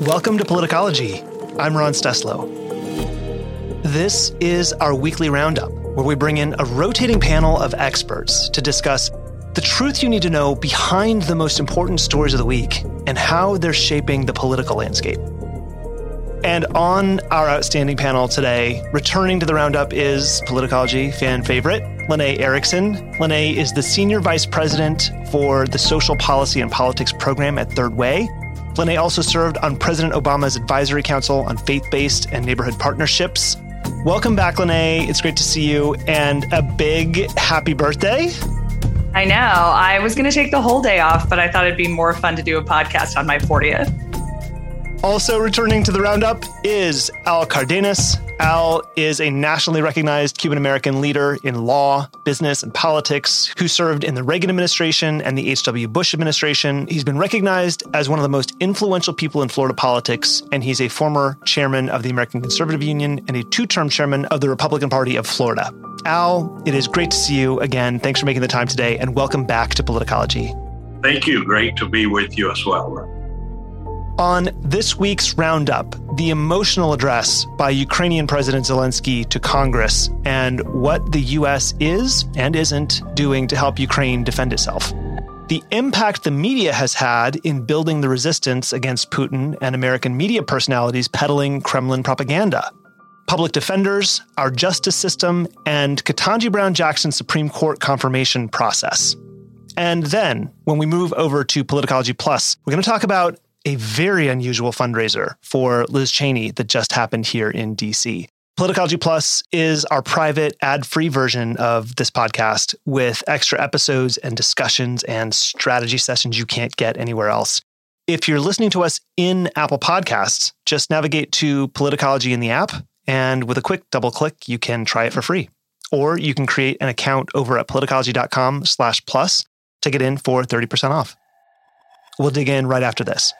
Welcome to Politicology. I'm Ron Steslow. This is our weekly roundup, where we bring in a rotating panel of experts to discuss the truth you need to know behind the most important stories of the week and how they're shaping the political landscape. And on our outstanding panel today, returning to the roundup is Politicology fan favorite, Lanae Erickson. Lanae is the Senior Vice President for the Social Policy and Politics Program at Third Way. Lanae also served on President Obama's Advisory Council on Faith-Based and Neighborhood Partnerships. Welcome back, Lanae. It's great to see you, and a big happy birthday. I know. I was going to take the whole day off, but I thought it'd be more fun to do a podcast on my 40th. Also returning to the roundup is Al Cardenas. Al is a nationally recognized Cuban-American leader in law, business, and politics who served in the Reagan administration and the H.W. Bush administration. He's been recognized as one of the most influential people in Florida politics, and he's a former chairman of the American Conservative Union and a two-term chairman of the Republican Party of Florida. Al, it is great to see you again. Thanks for making the time today, and welcome back to Politicology. Thank you. Great to be with you as well. On this week's roundup, the emotional address by Ukrainian President Zelensky to Congress and what the U.S. is and isn't doing to help Ukraine defend itself. The impact the media has had in building the resistance against Putin and American media personalities peddling Kremlin propaganda. Public defenders, our justice system, and Ketanji Brown Jackson's Supreme Court confirmation process. And then, when we move over to Politicology Plus, we're going to talk about a very unusual fundraiser for Liz Cheney that just happened here in D.C. Politicology Plus is our private ad-free version of this podcast with extra episodes and discussions and strategy sessions you can't get anywhere else. If you're listening to us in Apple Podcasts, just navigate to Politicology in the app, and with a quick double click, you can try it for free. Or you can create an account over at politicology.com/plus to get in for 30% off. We'll dig in right after this.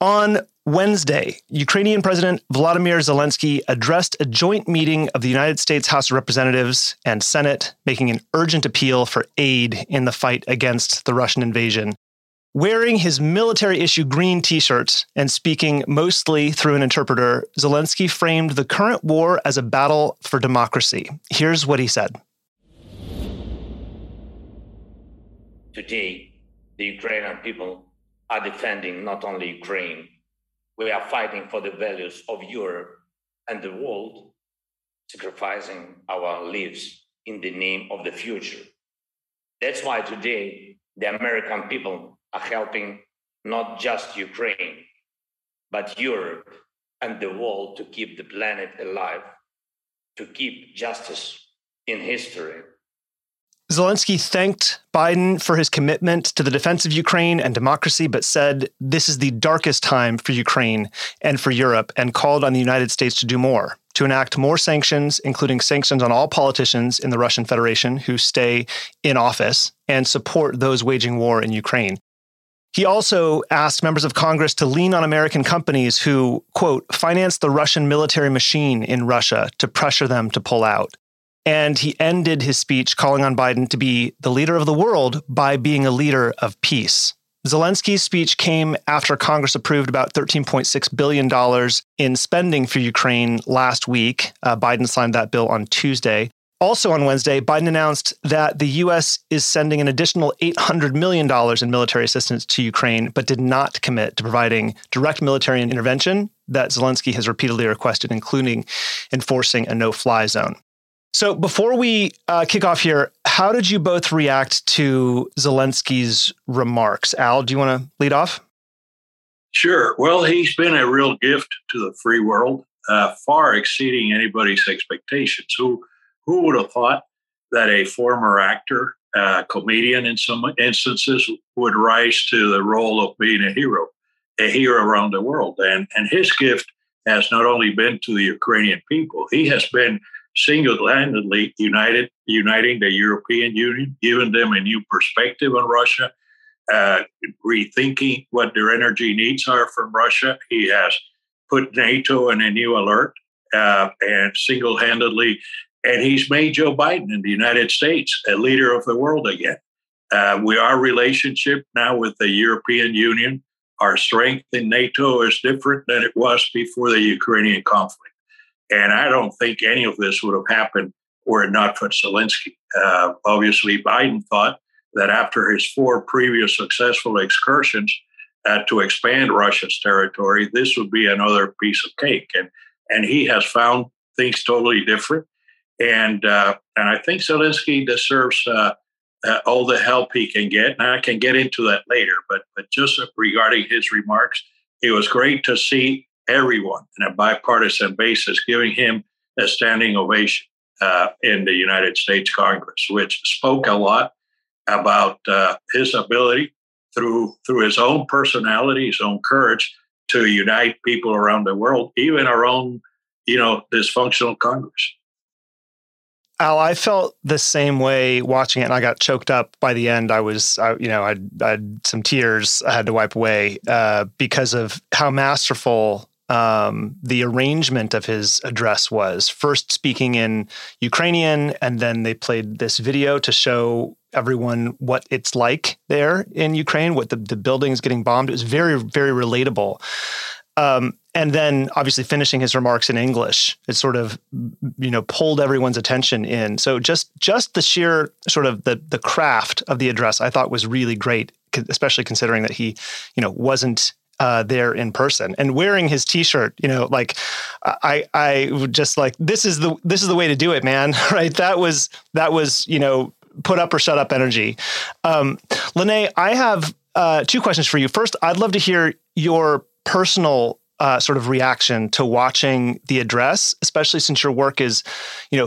On Wednesday, Ukrainian President Volodymyr Zelensky addressed a joint meeting of the United States House of Representatives and Senate, making an urgent appeal for aid in the fight against the Russian invasion. Wearing his military-issue green T-shirt and speaking mostly through an interpreter, Zelensky framed the current war as a battle for democracy. Here's what he said. Today, the Ukrainian people are defending not only Ukraine. We are fighting for the values of Europe and the world, sacrificing our lives in the name of the future. That's why today the American people are helping not just Ukraine, but Europe and the world to keep the planet alive, to keep justice in history. Zelensky thanked Biden for his commitment to the defense of Ukraine and democracy, but said this is the darkest time for Ukraine and for Europe, and called on the United States to do more, to enact more sanctions, including sanctions on all politicians in the Russian Federation who stay in office, and support those waging war in Ukraine. He also asked members of Congress to lean on American companies who, quote, finance the Russian military machine in Russia to pressure them to pull out. And he ended his speech calling on Biden to be the leader of the world by being a leader of peace. Zelensky's speech came after Congress approved about $13.6 billion in spending for Ukraine last week. Biden signed that bill on Tuesday. Also on Wednesday, Biden announced that the U.S. is sending an additional $800 million in military assistance to Ukraine, but did not commit to providing direct military intervention that Zelensky has repeatedly requested, including enforcing a no-fly zone. So before we kick off here, how did you both react to Zelensky's remarks? Al, do you want to lead off? Sure. Well, he's been a real gift to the free world, far exceeding anybody's expectations. Who would have thought that a former actor, comedian in some instances, would rise to the role of being a hero around the world? And his gift has not only been to the Ukrainian people, he has been single-handedly uniting the European Union, giving them a new perspective on Russia, rethinking what their energy needs are from Russia. He has put NATO in a new alert and single-handedly And he's made Joe Biden in the United States a leader of the world again. Our relationship now with the European Union, our strength in NATO is different than it was before the Ukrainian conflict. And I don't think any of this would have happened were it not for Zelensky. Obviously, Biden thought that after his four previous successful excursions to expand Russia's territory, this would be another piece of cake. And he has found things totally different. And I think Zelensky deserves all the help he can get. And I can get into that later. But just regarding his remarks, it was great to see everyone on a bipartisan basis giving him a standing ovation in the United States Congress, which spoke a lot about his ability through his own personality, his own courage to unite people around the world, even our own, dysfunctional Congress. Al, I felt the same way watching it, and I got choked up by the end. I had some tears I had to wipe away because of how masterful the arrangement of his address was. First speaking in Ukrainian, and then they played this video to show everyone what it's like there in Ukraine, what the buildings getting bombed. It was very, very relatable. And then obviously finishing his remarks in English, it sort of, pulled everyone's attention in. So just the sheer sort of the craft of the address I thought was really great, especially considering that he, wasn't there in person and wearing his T-shirt. I would just like, this is the way to do it, man. Right. That was, put up or shut up energy. Lanae, I have two questions for you. First, I'd love to hear your personal sort of reaction to watching the address, especially since your work is,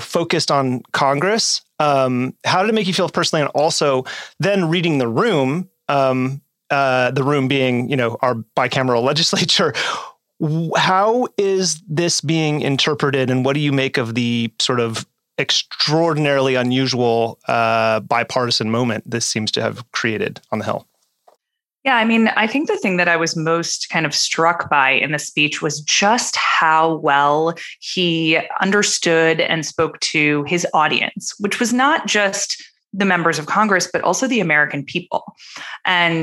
focused on Congress. How did it make you feel personally? And also then reading the room being, our bicameral legislature, how is this being interpreted? And what do you make of the sort of extraordinarily unusual bipartisan moment this seems to have created on the Hill? Yeah, I think the thing that I was most kind of struck by in the speech was just how well he understood and spoke to his audience, which was not just the members of Congress, but also the American people. And,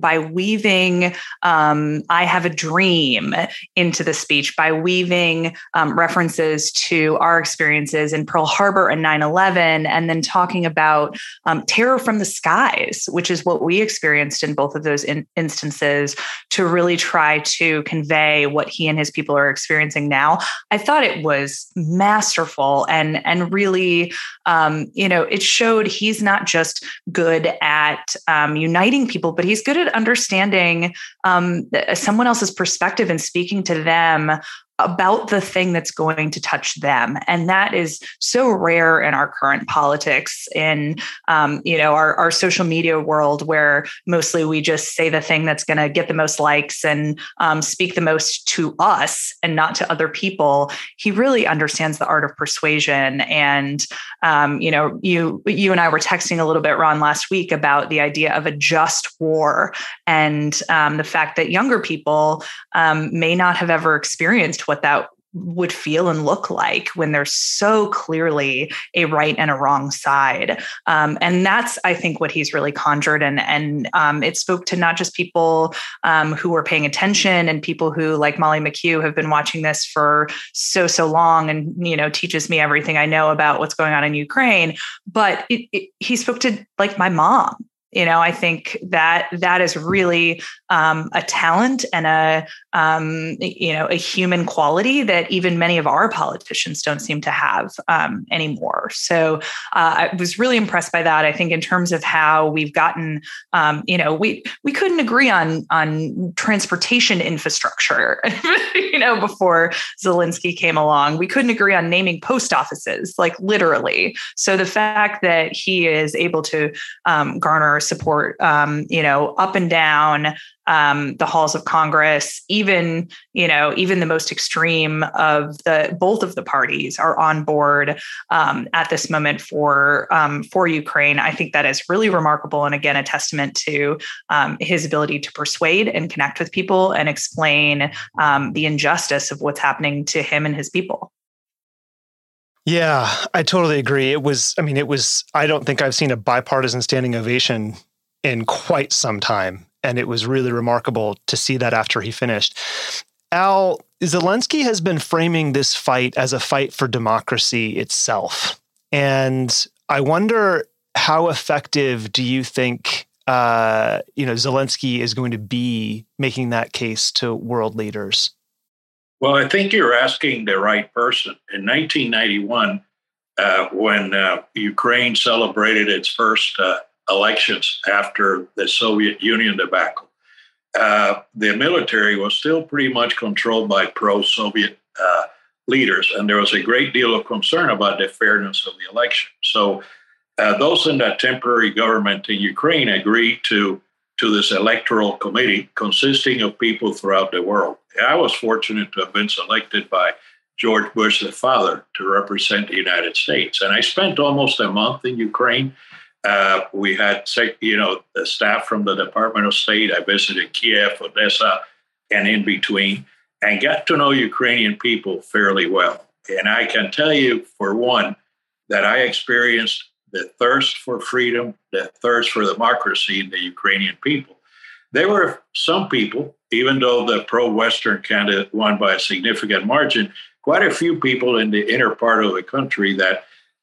by weaving I Have a Dream into the speech, by weaving references to our experiences in Pearl Harbor and 9/11, and then talking about terror from the skies, which is what we experienced in both of those instances, to really try to convey what he and his people are experiencing now. I thought it was masterful and really, it showed he's not just good at uniting people, but he's good at understanding someone else's perspective and speaking to them about the thing that's going to touch them. And that is so rare in our current politics, in, our social media world, where mostly we just say the thing that's going to get the most likes and speak the most to us and not to other people. He really understands the art of persuasion. And, you and I were texting a little bit, Ron, last week about the idea of a just war and the fact that younger people may not have ever experienced what that would feel and look like when there's so clearly a right and a wrong side. And that's, I think, what he's really conjured. And it spoke to not just people who were paying attention and people who, like Molly McHugh, have been watching this for so long and, teaches me everything I know about what's going on in Ukraine. But he spoke to, like, my mom. I think that is really a talent and a human quality that even many of our politicians don't seem to have anymore. So I was really impressed by that. I think in terms of how we've gotten, we couldn't agree on transportation infrastructure, before Zelensky came along. We couldn't agree on naming post offices, like literally. So the fact that he is able to garner support, up and down the halls of Congress, even the most extreme of both of the parties are on board at this moment for Ukraine. I think that is really remarkable. And again, a testament to his ability to persuade and connect with people and explain the injustice of what's happening to him and his people. Yeah, I totally agree. It was, I don't think I've seen a bipartisan standing ovation in quite some time. And it was really remarkable to see that after he finished. Al, Zelensky has been framing this fight as a fight for democracy itself. And I wonder, how effective do you think Zelensky is going to be making that case to world leaders? Well, I think you're asking the right person. In 1991, when Ukraine celebrated its first elections after the Soviet Union debacle, the military was still pretty much controlled by pro-Soviet leaders, and there was a great deal of concern about the fairness of the election. So those in that temporary government in Ukraine agreed to this electoral committee consisting of people throughout the world. I was fortunate to have been selected by George Bush, the father, to represent the United States. And I spent almost a month in Ukraine. We had, the staff from the Department of State. I visited Kiev, Odessa, and in between, and got to know Ukrainian people fairly well. And I can tell you, for one, that I experienced the thirst for freedom, the thirst for democracy in the Ukrainian people. There were some people, even though the pro-Western candidate won by a significant margin, quite a few people in the inner part of the country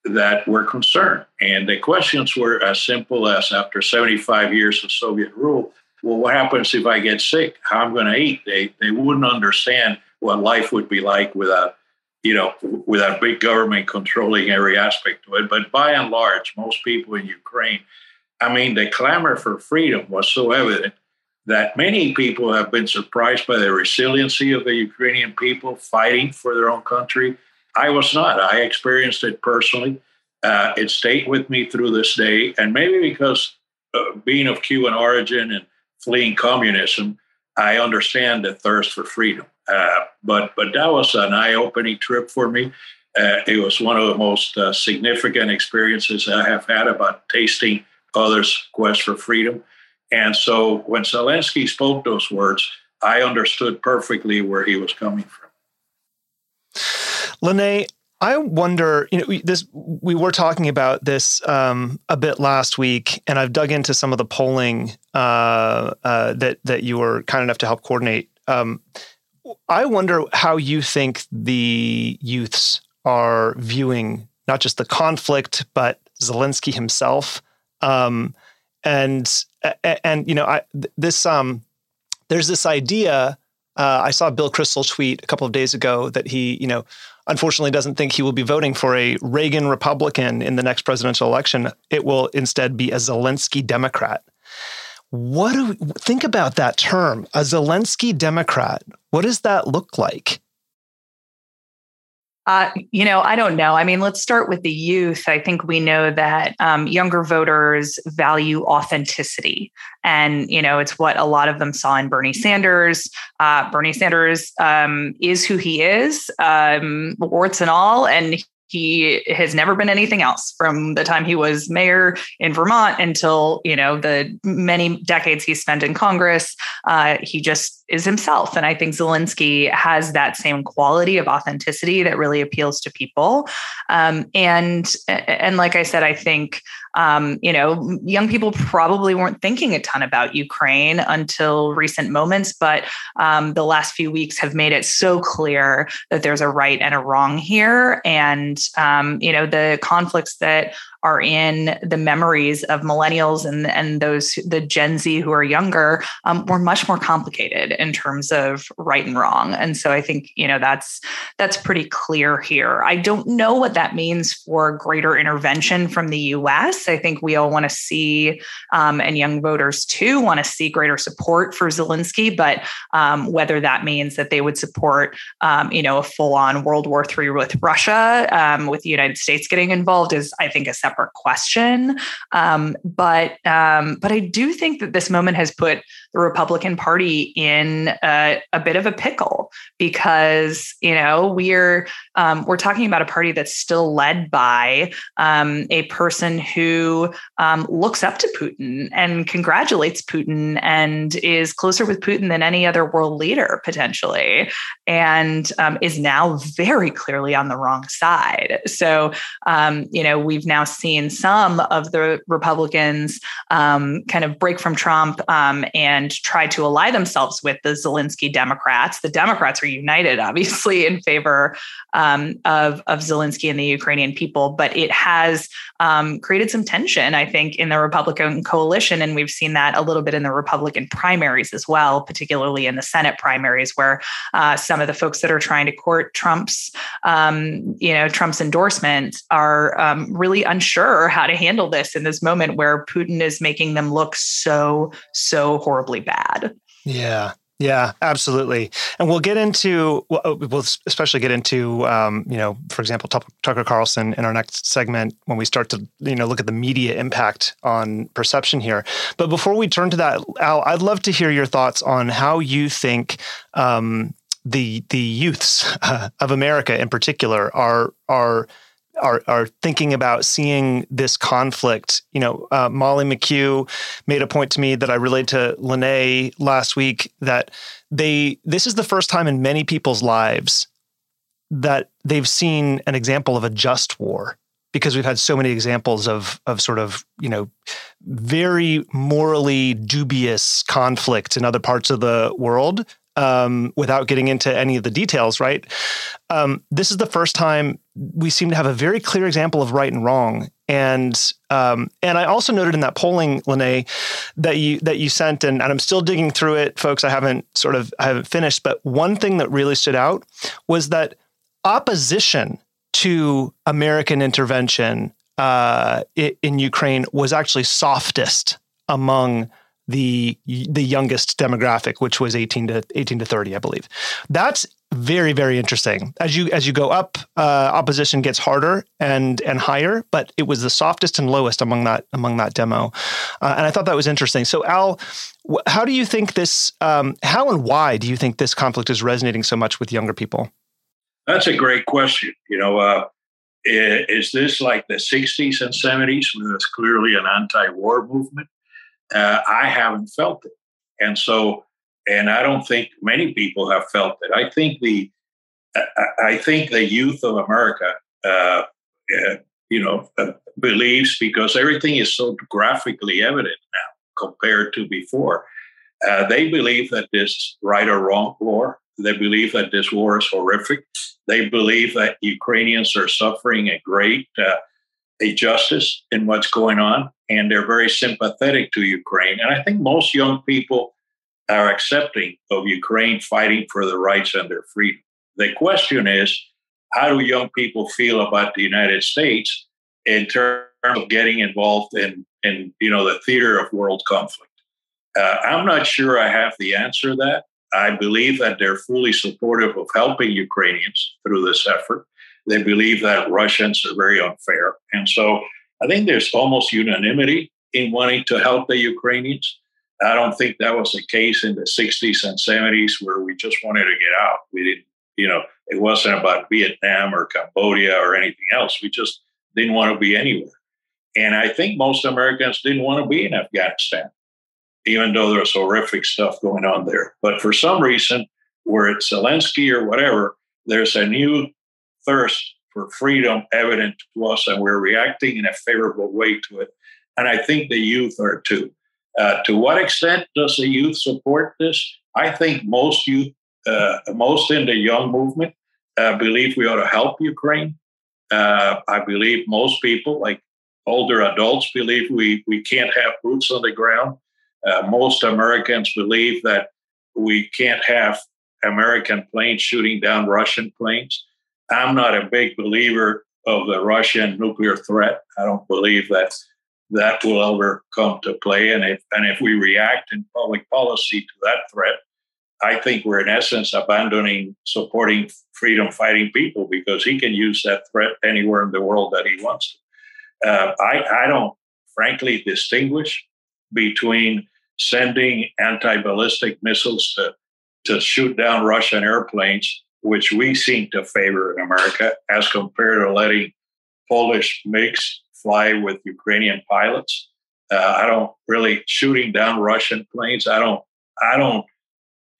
that were concerned. And the questions were as simple as, after 75 years of Soviet rule, well, what happens if I get sick? How am I going to eat? They wouldn't understand what life would be like without big government controlling every aspect of it. But by and large, most people in Ukraine, the clamor for freedom was so evident that many people have been surprised by the resiliency of the Ukrainian people fighting for their own country. I was not. I experienced it personally. It stayed with me through this day. And maybe because being of Cuban origin and fleeing communism, I understand the thirst for freedom. But that was an eye-opening trip for me. It was one of the most significant experiences I have had about tasting others' quest for freedom. And so when Zelensky spoke those words, I understood perfectly where he was coming from. Lanae, I wonder, we were talking about this a bit last week, and I've dug into some of the polling that you were kind enough to help coordinate. I wonder how you think the youths are viewing not just the conflict, but Zelensky himself. There's this idea. I saw Bill Kristol tweet a couple of days ago that he, unfortunately doesn't think he will be voting for a Reagan Republican in the next presidential election. It will instead be a Zelensky Democrat. Think about that term, a Zelensky Democrat. What does that look like? I don't know. Let's start with the youth. I think we know that younger voters value authenticity. And, it's what a lot of them saw in Bernie Sanders. Bernie Sanders is who he is, warts and all. And he has never been anything else from the time he was mayor in Vermont until, the many decades he spent in Congress. He just is himself. And I think Zelensky has that same quality of authenticity that really appeals to people. And like I said, I think, young people probably weren't thinking a ton about Ukraine until recent moments, but the last few weeks have made it so clear that there's a right and a wrong here. And, the conflicts that are in the memories of millennials and those, the Gen Z who are younger, were much more complicated in terms of right and wrong. And so I think, that's pretty clear here. I don't know what that means for greater intervention from the U.S. I think we all want to see, and young voters too, want to see greater support for Zelensky, but whether that means that they would support, a full-on World War III with Russia, with the United States getting involved is, I think, a separate question. But I do think that this moment has put the Republican Party in a bit of a pickle because, we're talking about a party that's still led by a person who who looks up to Putin and congratulates Putin and is closer with Putin than any other world leader potentially, and is now very clearly on the wrong side. So, we've now seen some of the Republicans kind of break from Trump and try to ally themselves with the Zelensky Democrats. The Democrats are united, obviously, in favor of Zelensky and the Ukrainian people, but it has created some tension, I think, in the Republican coalition. And we've seen that a little bit in the Republican primaries as well, particularly in the Senate primaries, where some of the folks that are trying to court Trump's, Trump's endorsement are really unsure how to handle this in this moment where Putin is making them look so horribly bad. Yeah, absolutely. And we'll especially get into, for example, Tucker Carlson in our next segment when we start to, look at the media impact on perception here. But before we turn to that, Al, I'd love to hear your thoughts on how you think the youths of America in particular are thinking about seeing this conflict. Molly McHugh made a point to me that I relayed to Lanae last week that this is the first time in many people's lives that they've seen an example of a just war, because we've had so many examples of sort of, very morally dubious conflicts in other parts of the world, without getting into any of the details, right? This is the first time we seem to have a very clear example of right and wrong. And I also noted in that polling, Lanae, that you sent, and I'm still digging through it, folks. I haven't finished, but one thing that really stood out was that opposition to American intervention in Ukraine was actually softest among the youngest demographic, which was 18 to 30, I believe. That's very, very interesting. As you go up, opposition gets harder and higher, but it was the softest and lowest among that demo, and I thought that was interesting. So, Al, how do you think this? How and why do you think this conflict is resonating so much with younger people? That's a great question. Is this like the 60s and 70s, when there's clearly an anti-war movement? I haven't felt it. And I don't think many people have felt it. I think the youth of America, believes, because everything is so graphically evident now compared to before. They believe that this right or wrong war. They believe that this war is horrific. They believe that Ukrainians are suffering a great injustice in what's going on, and they're very sympathetic to Ukraine. And I think most young people are accepting of Ukraine fighting for their rights and their freedom. The question is, how do young people feel about the United States in terms of getting involved in the theater of world conflict? I'm not sure I have the answer to that. I believe that they're fully supportive of helping Ukrainians through this effort. They believe that Russians are very unfair. And so I think there's almost unanimity in wanting to help the Ukrainians. I don't think that was the case in the 60s and 70s, where we just wanted to get out. We didn't, it wasn't about Vietnam or Cambodia or anything else. We just didn't want to be anywhere. And I think most Americans didn't want to be in Afghanistan, even though there's horrific stuff going on there. But for some reason, where it's Zelensky or whatever, there's a new thirst for freedom evident to us, and we're reacting in a favorable way to it. And I think the youth are too. To what extent does the youth support this? I think most youth, most in the young movement, believe we ought to help Ukraine. I believe most people, like older adults, believe we can't have boots on the ground. Most Americans believe that we can't have American planes shooting down Russian planes. I'm not a big believer of the Russian nuclear threat. I don't believe that will ever come to play. And if we react in public policy to that threat, I think we're in essence abandoning supporting freedom-fighting people, because he can use that threat anywhere in the world that he wants to. I don't, frankly, distinguish between sending anti-ballistic missiles to shoot down Russian airplanes, which we seem to favor in America, as compared to letting Polish MiGs fly with Ukrainian pilots. I don't really shooting down Russian planes. I don't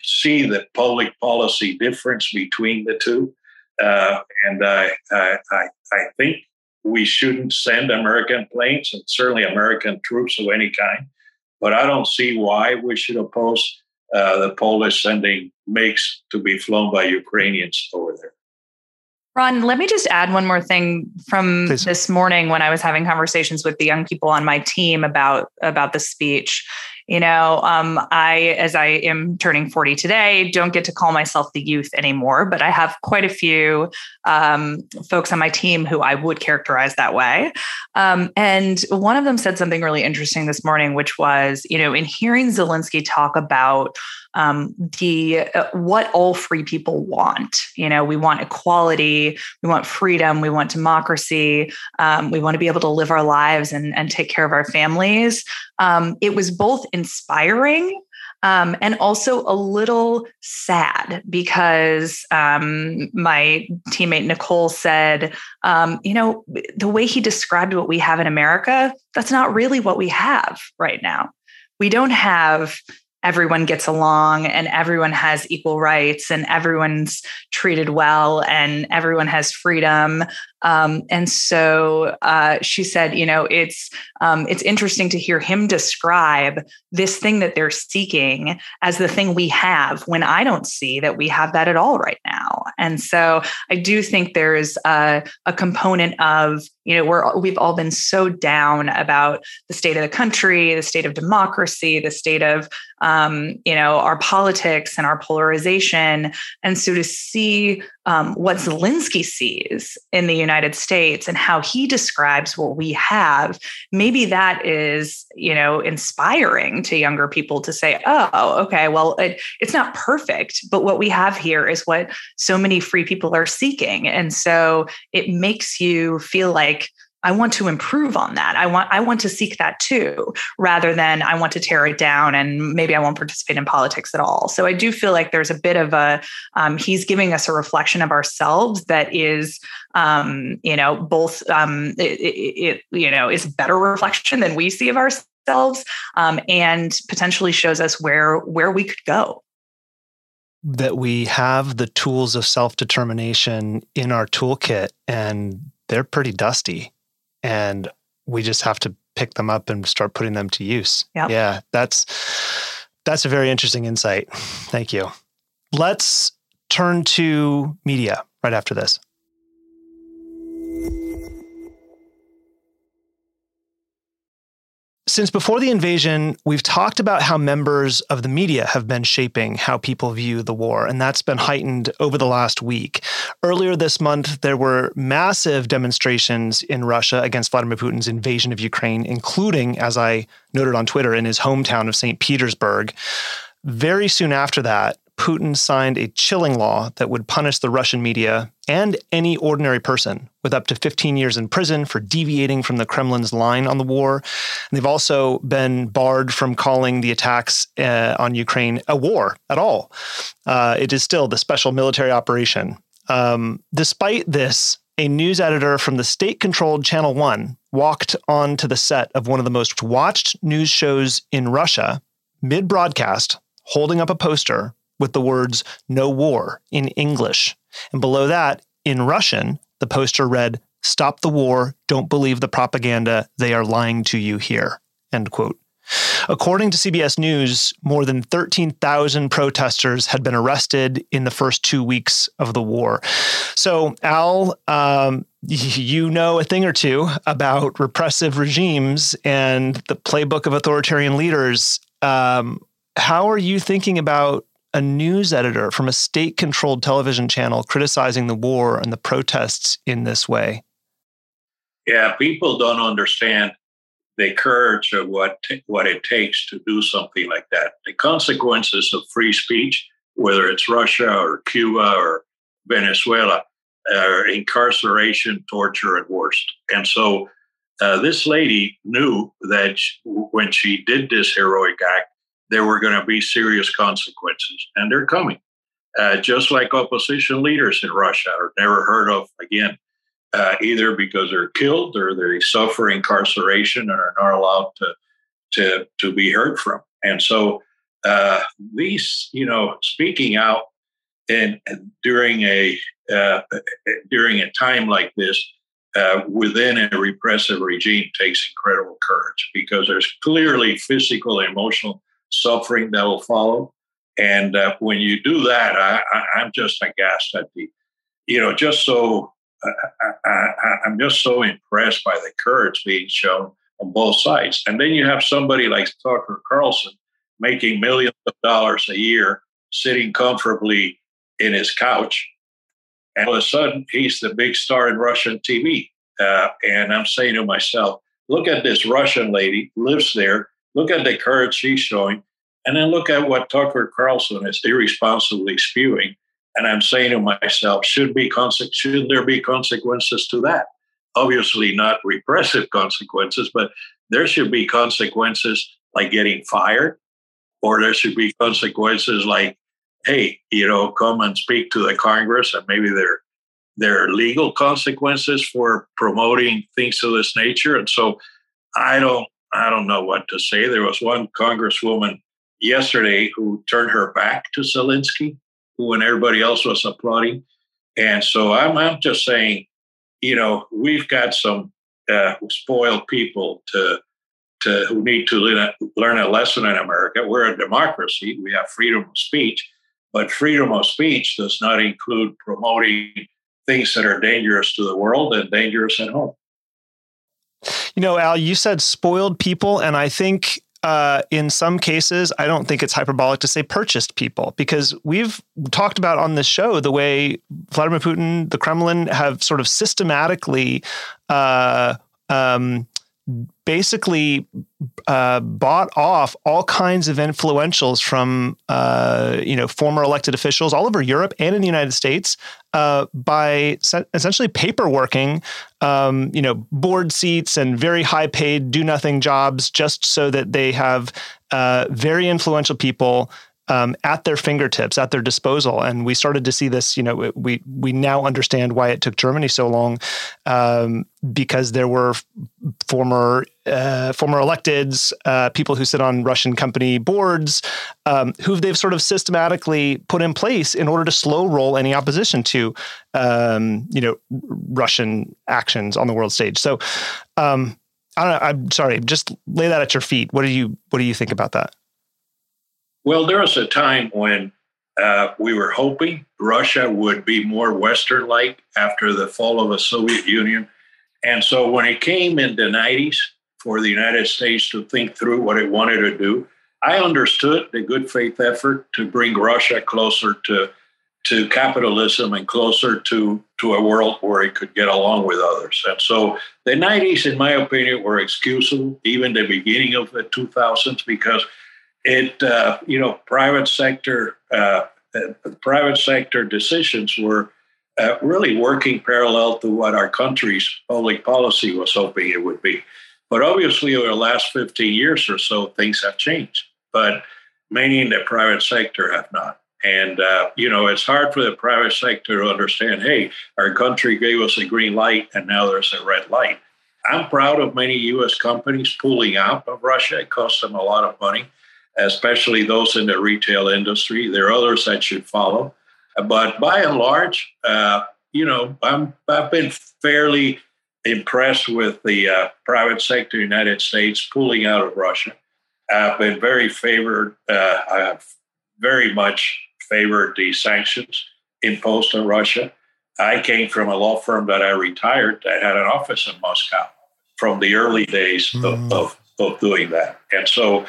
see the public policy difference between the two. And I think we shouldn't send American planes and certainly American troops of any kind. But I don't see why we should oppose the Polish sending MiGs to be flown by Ukrainians over there. Ron, let me just add one more thing from this morning when I was having conversations with the young people on my team about the speech. You know, I am turning 40 today, don't get to call myself the youth anymore, but I have quite a few folks on my team who I would characterize that way. And one of them said something really interesting this morning, which was, you know, in hearing Zelensky talk about what all free people want. You know, we want equality, we want freedom, we want democracy, we want to be able to live our lives and take care of our families. It was both inspiring and also a little sad because my teammate Nicole said, you know, the way he described what we have in America, that's not really what we have right now. We don't have everyone gets along and everyone has equal rights and everyone's treated well and everyone has freedom. And so she said, you know, it's interesting to hear him describe this thing that they're seeking as the thing we have when I don't see that we have that at all right now. And so I do think there's a component of, you know, we've all been so down about the state of the country, the state of democracy, the state of, you know, our politics and our polarization. And so to see what Zelensky sees in the United States and how he describes what we have, maybe that is, you know, inspiring to younger people to say, oh, okay, well, it's not perfect, but what we have here is what so many free people are seeking. And so it makes you feel like, I want to improve on that. I want to seek that too, rather than I want to tear it down and maybe I won't participate in politics at all. So I do feel like there's a bit of a, he's giving us a reflection of ourselves that is, you know, both, you know, is a better reflection than we see of ourselves and potentially shows us where we could go. That we have the tools of self-determination in our toolkit and they're pretty dusty. And we just have to pick them up and start putting them to use. Yep. Yeah, that's a very interesting insight. Thank you. Let's turn to media right after this. Since before the invasion, we've talked about how members of the media have been shaping how people view the war, and that's been heightened over the last week. Earlier this month, there were massive demonstrations in Russia against Vladimir Putin's invasion of Ukraine, including, as I noted on Twitter, in his hometown of St. Petersburg. Very soon after that, Putin signed a chilling law that would punish the Russian media and any ordinary person with up to 15 years in prison for deviating from the Kremlin's line on the war. And they've also been barred from calling the attacks on Ukraine a war at all. It is still the special military operation. Despite this, a news editor from the state-controlled Channel 1 walked onto the set of one of the most watched news shows in Russia, mid-broadcast, holding up a poster with the words, "No war," in English. And below that, in Russian, the poster read, "Stop the war. Don't believe the propaganda. They are lying to you here." End quote. According to CBS News, more than 13,000 protesters had been arrested in the first 2 weeks of the war. So, Al, you know a thing or two about repressive regimes and the playbook of authoritarian leaders. How are you thinking about a news editor from a state-controlled television channel criticizing the war and the protests in this way? Yeah, people don't understand the courage of what it takes to do something like that. The consequences of free speech, whether it's Russia or Cuba or Venezuela, are incarceration, torture, and worse. And so this lady knew that when she did this heroic act, there were going to be serious consequences, and they're coming. Just like opposition leaders in Russia are never heard of again. either because they're killed or they suffer incarceration and are not allowed to be heard from. And so these, you know, speaking out and during a time like this within a repressive regime takes incredible courage, because there's clearly physical, emotional suffering that will follow. And when you do that, I'm just aghast at the, you know, just so. I'm just so impressed by the courage being shown on both sides. And then you have somebody like Tucker Carlson making millions of dollars a year, sitting comfortably in his couch. And all of a sudden, he's the big star in Russian TV. And I'm saying to myself, look at this Russian lady, lives there. Look at the courage she's showing. And then look at what Tucker Carlson is irresponsibly spewing. And I'm saying to myself, should there be consequences to that? Obviously not repressive consequences, but there should be consequences like getting fired, or there should be consequences like, hey, you know, come and speak to the Congress, and maybe there are legal consequences for promoting things of this nature. And so I don't know what to say. There was one congresswoman yesterday who turned her back to Zelensky when everybody else was applauding. And so I'm just saying, you know, we've got some spoiled people who need to learn a lesson in America. We're a democracy. We have freedom of speech, but freedom of speech does not include promoting things that are dangerous to the world and dangerous at home. You know, Al, you said spoiled people, and I think in some cases, I don't think it's hyperbolic to say purchased people, because we've talked about on this show the way Vladimir Putin, the Kremlin have sort of systematically bought off all kinds of influentials from, former elected officials all over Europe and in the United States by essentially paperworking, board seats and very high paid do nothing jobs, just so that they have very influential people at their fingertips, at their disposal. And we started to see this, you know, we now understand why it took Germany so long, because there were former electeds, people who sit on Russian company boards, who they've sort of systematically put in place in order to slow roll any opposition to, Russian actions on the world stage. So I don't know, I'm sorry, just lay that at your feet. What do you think about that? Well, there was a time when we were hoping Russia would be more Western-like after the fall of the Soviet Union. And so when it came in the 90s for the United States to think through what it wanted to do, I understood the good faith effort to bring Russia closer to capitalism and closer to a world where it could get along with others. And so the 90s, in my opinion, were excusable, even the beginning of the 2000s, because private sector decisions were really working parallel to what our country's public policy was hoping it would be. But obviously, over the last 15 years or so, things have changed. But many in the private sector have not. And, it's hard for the private sector to understand, hey, our country gave us a green light and now there's a red light. I'm proud of many U.S. companies pulling out of Russia. It costs them a lot of money, especially those in the retail industry. There are others that should follow. But by and large, I've been fairly impressed with the private sector United States pulling out of Russia. I've been very favored. I have very much favored the sanctions imposed on Russia. I came from a law firm that I retired that had an office in Moscow from the early days of doing that. And so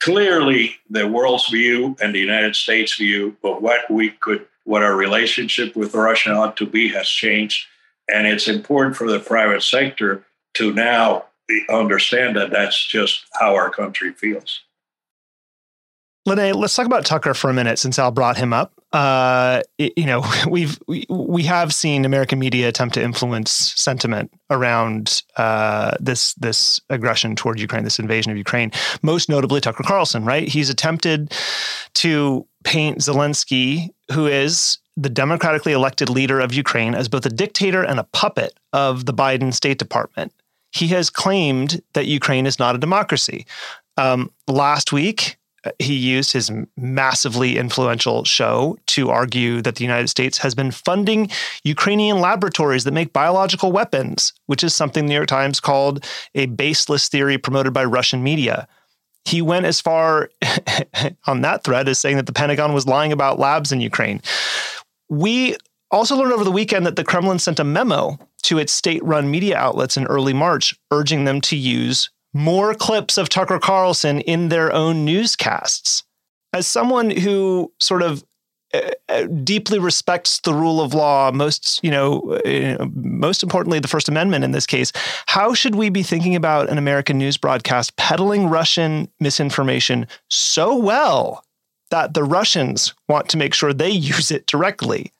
clearly, the world's view and the United States' view of what our relationship with Russia ought to be has changed. And it's important for the private sector to now understand that that's just how our country feels. Lanae, let's talk about Tucker for a minute, since Al brought him up. We have seen American media attempt to influence sentiment around this aggression toward Ukraine, this invasion of Ukraine. Most notably, Tucker Carlson, right? He's attempted to paint Zelensky, who is the democratically elected leader of Ukraine as both a dictator and a puppet of the Biden State Department. He has claimed that Ukraine is not a democracy. Last week, he used his massively influential show to argue that the United States has been funding Ukrainian laboratories that make biological weapons, which is something the New York Times called a baseless theory promoted by Russian media. He went as far on that thread as saying that the Pentagon was lying about labs in Ukraine. We also learned over the weekend that the Kremlin sent a memo to its state-run media outlets in early March, urging them to use more clips of Tucker Carlson in their own newscasts. As someone who sort of deeply respects the rule of law, most importantly, the First Amendment in this case, how should we be thinking about an American news broadcast peddling Russian misinformation so well that the Russians want to make sure they use it directly?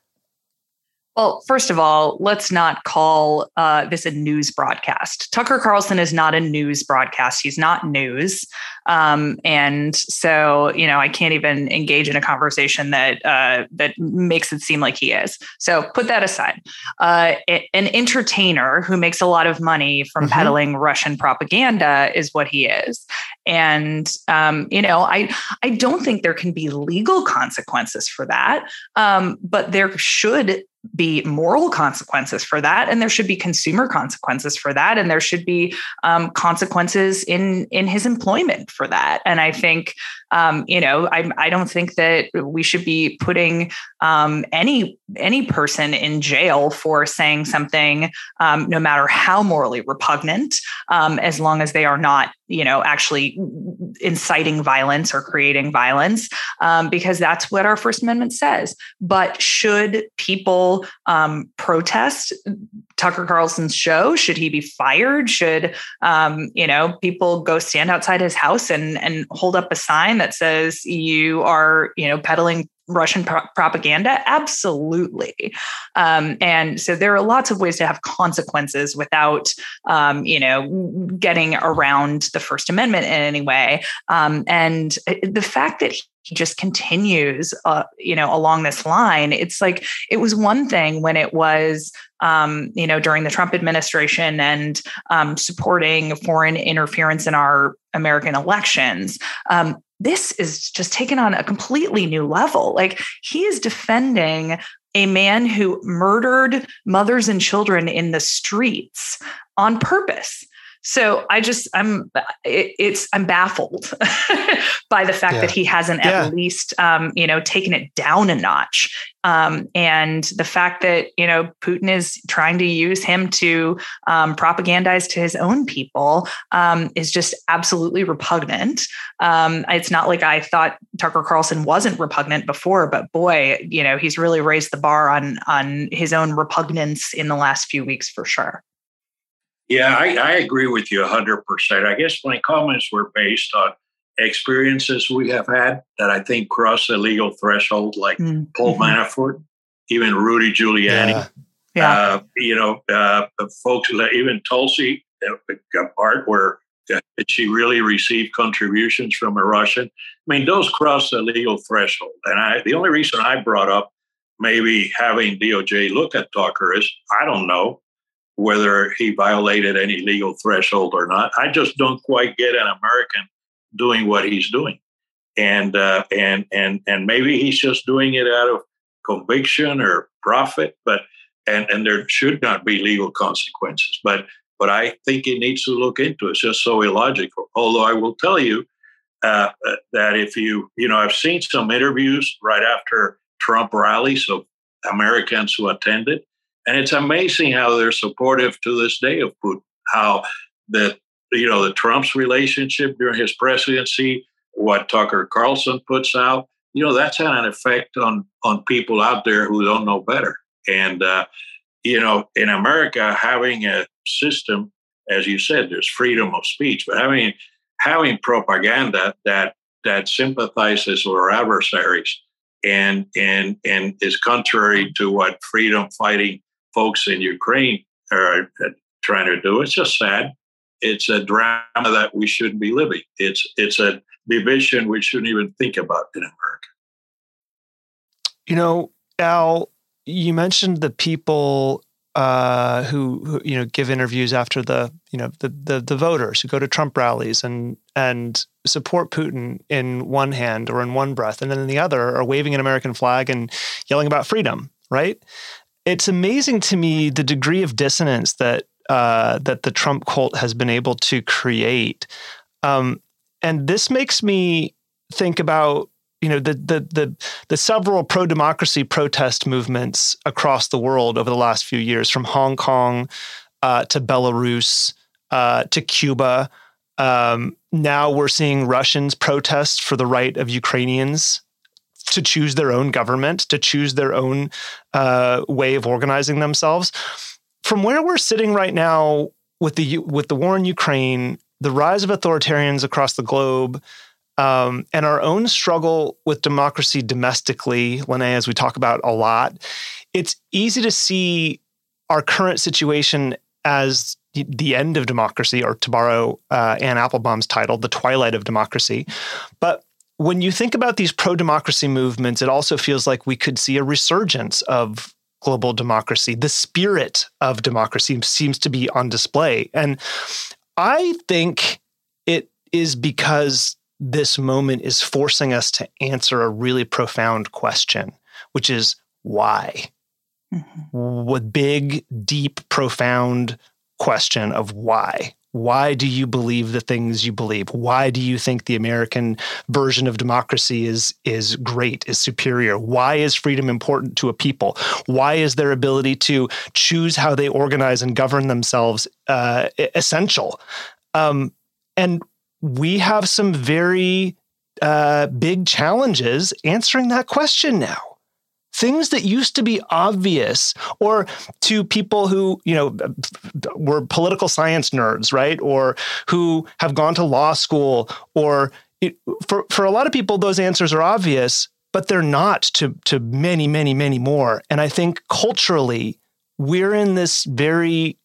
Well, first of all, let's not call this a news broadcast. Tucker Carlson is not a news broadcast. He's not news. And so, I can't even engage in a conversation that makes it seem like he is. So put that aside. An entertainer who makes a lot of money from peddling Russian propaganda is what he is. And, I don't think there can be legal consequences for that, but there should be moral consequences for that. And there should be consumer consequences for that. And there should be consequences in his employment for that. And I think, I don't think that we should be putting any person in jail for saying something, no matter how morally repugnant, as long as they are not, actually inciting violence or creating violence, because that's what our First Amendment says. But should people protest Tucker Carlson's show? Should he be fired? Should, people go stand outside his house and hold up a sign that says you are, peddling Russian propaganda? Absolutely. And so there are lots of ways to have consequences without, getting around the First Amendment in any way. And the fact that he just continues, along this line. It's like, it was one thing when it was, during the Trump administration and supporting foreign interference in our American elections. This is just taken on a completely new level. Like, he is defending a man who murdered mothers and children in the streets on purpose. So I'm baffled by the fact that he hasn't at least, taken it down a notch. And the fact that, Putin is trying to use him to propagandize to his own people is just absolutely repugnant. It's not like I thought Tucker Carlson wasn't repugnant before, but boy, he's really raised the bar on his own repugnance in the last few weeks for sure. Yeah, I agree with you 100%. I guess my comments were based on experiences we have had that I think cross the legal threshold, like Paul Manafort, even Rudy Giuliani, folks, even Tulsi Gabbard, where she really received contributions from a Russian. I mean, those cross the legal threshold. And the only reason I brought up maybe having DOJ look at Tucker is I don't know whether he violated any legal threshold or not. I just don't quite get an American doing what he's doing. And maybe he's just doing it out of conviction or profit, but there should not be legal consequences. But I think he needs to look into it. It's just so illogical. Although I will tell you that if you I've seen some interviews right after Trump rallies of Americans who attended, and it's amazing how they're supportive to this day of Putin, how the Trump's relationship during his presidency, what Tucker Carlson puts out, that's had an effect on people out there who don't know better. And, in America, having a system, as you said, there's freedom of speech, but having propaganda that sympathizes with our adversaries and is contrary to what freedom fighting folks in Ukraine are trying to do. It's just sad. It's a drama that we shouldn't be living. It's a division we shouldn't even think about in America. Al, You mentioned the people who you know give interviews after the you know the voters who go to Trump rallies and support Putin in one hand or in one breath, and then in the other are waving an American flag and yelling about freedom. Right? It's amazing to me the degree of dissonance that that the Trump cult has been able to create, and this makes me think about. You know, the several pro-democracy protest movements across the world over the last few years, from Hong Kong to Belarus to Cuba. Now we're seeing Russians protest for the right of Ukrainians to choose their own government, to choose their own way of organizing themselves. From where we're sitting right now with the war in Ukraine, the rise of authoritarians across the globe, and our own struggle with democracy domestically, Lanae, as we talk about a lot, it's easy to see our current situation as the end of democracy, or to borrow Anne Applebaum's title, The Twilight of Democracy. But when you think about these pro-democracy movements, it also feels like we could see a resurgence of global democracy. The spirit of democracy seems to be on display. And I think it is because this moment is forcing us to answer a really profound question, which is why? What big, deep, profound question of why? Why do you believe the things you believe? Why do you think the American version of democracy is great, is superior? Why is freedom important to a people? Why is their ability to choose how they organize and govern themselves essential? And we have some very big challenges answering that question now. Things that used to be obvious, or to people who, you know, were political science nerds, right? Or who have gone to law school, or for a lot of people, those answers are obvious, but they're not to many, many, many more. And I think culturally, we're in this very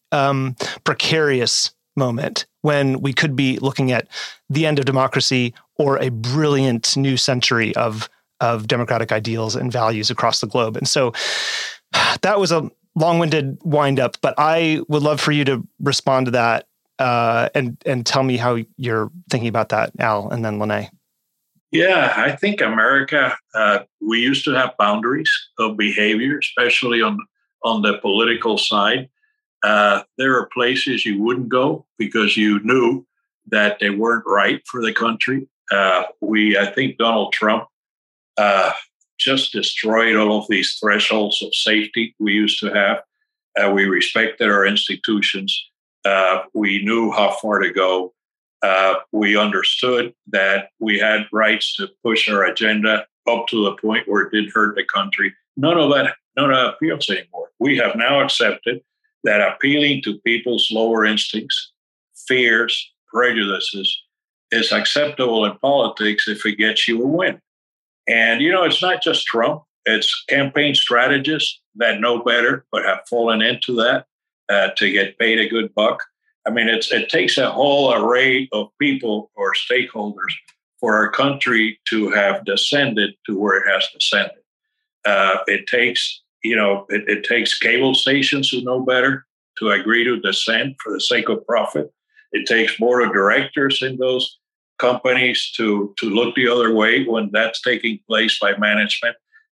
precarious moment when we could be looking at the end of democracy or a brilliant new century of democratic ideals and values across the globe. And so that was a long-winded wind-up, but I would love for you to respond to that and tell me how you're thinking about that, Al, and then Lanae. Yeah, I think America, we used to have boundaries of behavior, especially on the political side. There are places you wouldn't go because you knew that they weren't right for the country. I think Donald Trump just destroyed all of these thresholds of safety we used to have. We respected our institutions. We knew how far to go. We understood that we had rights to push our agenda up to the point where it did hurt the country. None of that appeals anymore. We have now accepted that appealing to people's lower instincts, fears, prejudices is acceptable in politics if it gets you a win. And, you know, it's not just Trump. It's campaign strategists that know better but have fallen into that to get paid a good buck. I mean, it takes a whole array of people or stakeholders for our country to have descended to where it has descended. It takes cable stations who know better to agree to dissent for the sake of profit. It takes board of directors in those companies to look the other way when that's taking place by management.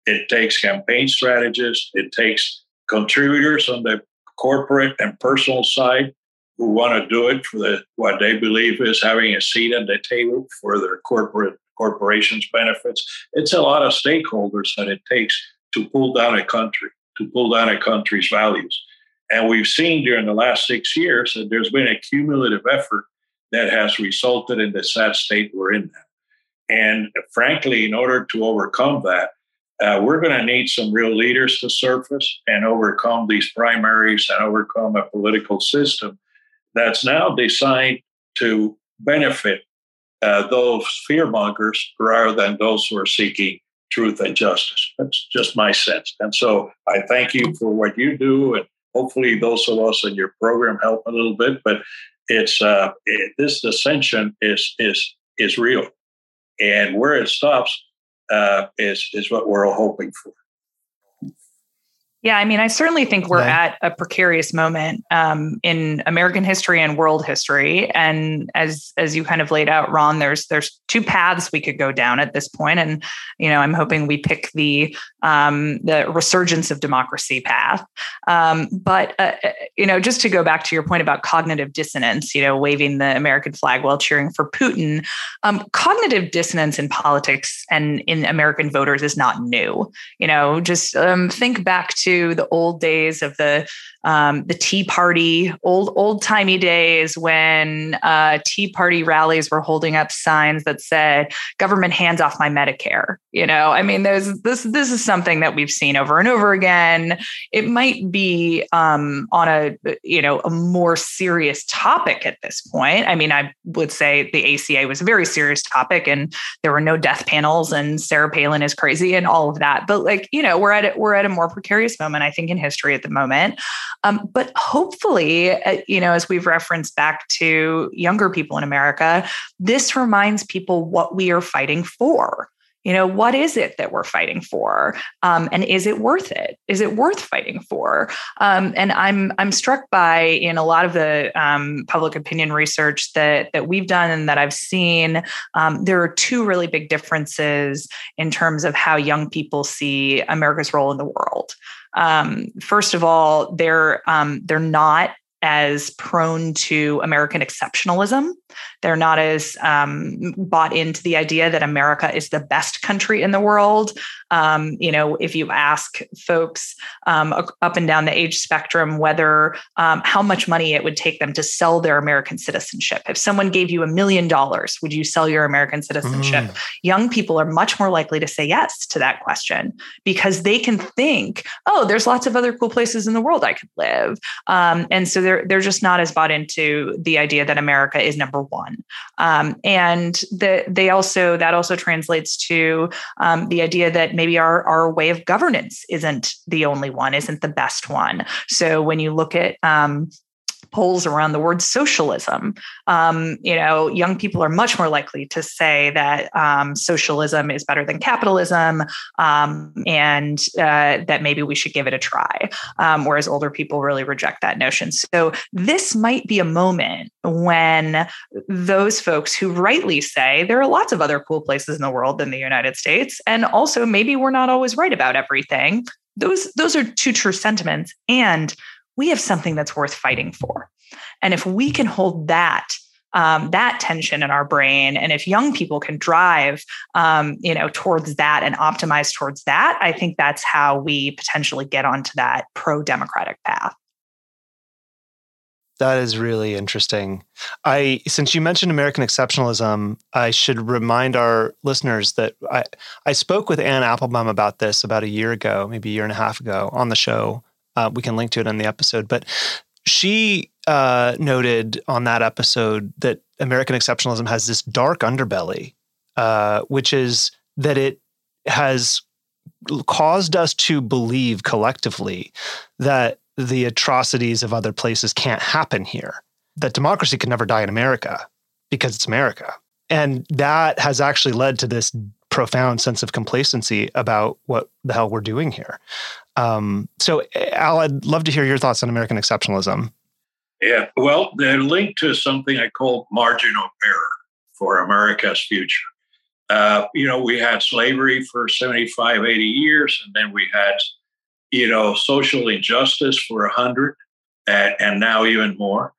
It takes campaign strategists. It takes contributors on the corporate and personal side who want to do it for what they believe is having a seat at the table for their corporation's benefits. It's a lot of stakeholders that it takes to pull down a country, to pull down a country's values. And we've seen during the last 6 years that there's been a cumulative effort that has resulted in the sad state we're in now. And frankly, in order to overcome that, we're going to need some real leaders to surface and overcome these primaries and overcome a political system that's now designed to benefit those fearmongers rather than those who are seeking truth and justice. That's just my sense. And so I thank you for what you do. And hopefully those of us in your program help a little bit, but it's this dissension is real, and where it stops is what we're all hoping for. Yeah, I mean, I certainly think we're at a precarious moment in American history and world history. And as you kind of laid out, Ron, there's two paths we could go down at this point. And, you know, I'm hoping we pick the resurgence of democracy path. But, you know, just to go back to your point about cognitive dissonance, you know, waving the American flag while cheering for Putin, cognitive dissonance in politics and in American voters is not new. You know, just think back to the old days of the Tea Party, old timey days when Tea Party rallies were holding up signs that said "Government hands off my Medicare." You know, I mean, there's this is something that we've seen over and over again. It might be on a more serious topic at this point. I mean, I would say the ACA was a very serious topic, and there were no death panels, and Sarah Palin is crazy, and all of that. But like, you know, we're at a more precarious moment, I think, in history at the moment. But hopefully, you know, as we've referenced back to younger people in America, this reminds people what we are fighting for. You know, what is it that we're fighting for? And is it worth it? Is it worth fighting for? And I'm struck by, in a lot of the public opinion research that we've done and that I've seen, there are two really big differences in terms of how young people see America's role in the world. First of all, they're not as prone to American exceptionalism. They're not as bought into the idea that America is the best country in the world. You know, if you ask folks up and down the age spectrum whether how much money it would take them to sell their American citizenship. If someone gave you $1 million, would you sell your American citizenship? Young people are much more likely to say yes to that question because they can think, oh, there's lots of other cool places in the world I could live. And so they're just not as bought into the idea that America is number one. And that also translates to the idea that maybe our way of governance isn't the only one, isn't the best one. So when you look at polls around the word socialism, you know, young people are much more likely to say that socialism is better than capitalism, and that maybe we should give it a try, whereas older people really reject that notion. So this might be a moment when those folks who rightly say there are lots of other cool places in the world than the United States, and also maybe we're not always right about everything. Those are two true sentiments, and we have something that's worth fighting for. And if we can hold that tension in our brain, and if young people can drive, you know, towards that and optimize towards that, I think that's how we potentially get onto that pro-democratic path. That is really interesting. Since you mentioned American exceptionalism, I should remind our listeners that I spoke with Anne Applebaum about this about a year ago, maybe a year and a half ago on the show. We can link to it in the episode. But she noted on that episode that American exceptionalism has this dark underbelly, which is that it has caused us to believe collectively that the atrocities of other places can't happen here, that democracy can never die in America because it's America. And that has actually led to this profound sense of complacency about what the hell we're doing here. So, Al, I'd love to hear your thoughts on American exceptionalism. Yeah, well, they're linked to something I call margin of error for America's future. You know, we had slavery for 75, 80 years, and then we had, you know, social injustice for 100, and now even more.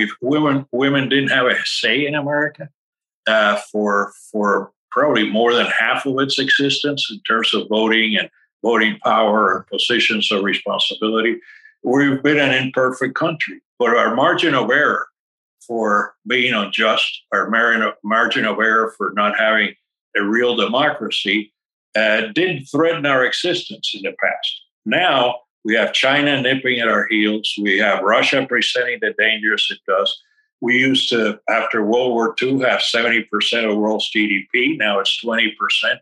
Women didn't have a say in America for probably more than half of its existence in terms of voting and voting power and positions of responsibility. We've been an imperfect country, but our margin of error for being unjust, our margin of error for not having a real democracy did threaten our existence in the past. Now we have China nipping at our heels. We have Russia presenting the dangers it does. We used to, after World War II, have 70% of world's GDP. Now it's 20%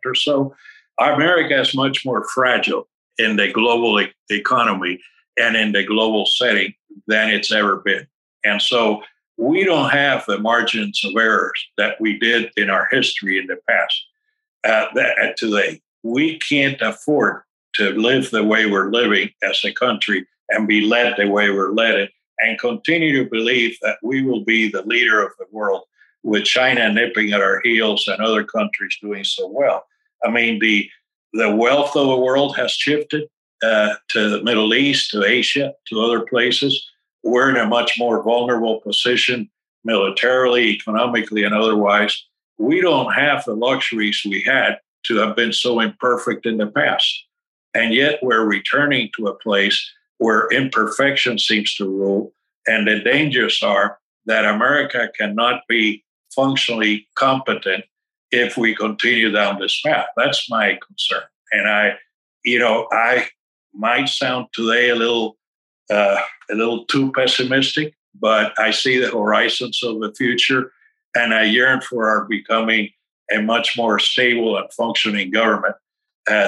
or so. America is much more fragile in the global economy and in the global setting than it's ever been. And so we don't have the margins of errors that we did in our history in the past today. We can't afford to live the way we're living as a country and be led the way we're led it, and continue to believe that we will be the leader of the world with China nipping at our heels and other countries doing so well. I mean, the wealth of the world has shifted to the Middle East, to Asia, to other places. We're in a much more vulnerable position militarily, economically, and otherwise. We don't have the luxuries we had to have been so imperfect in the past. And yet we're returning to a place where imperfection seems to rule. And the dangers are that America cannot be functionally competent if we continue down this path. That's my concern. And I might sound today a little too pessimistic, but I see the horizons of the future, and I yearn for our becoming a much more stable and functioning government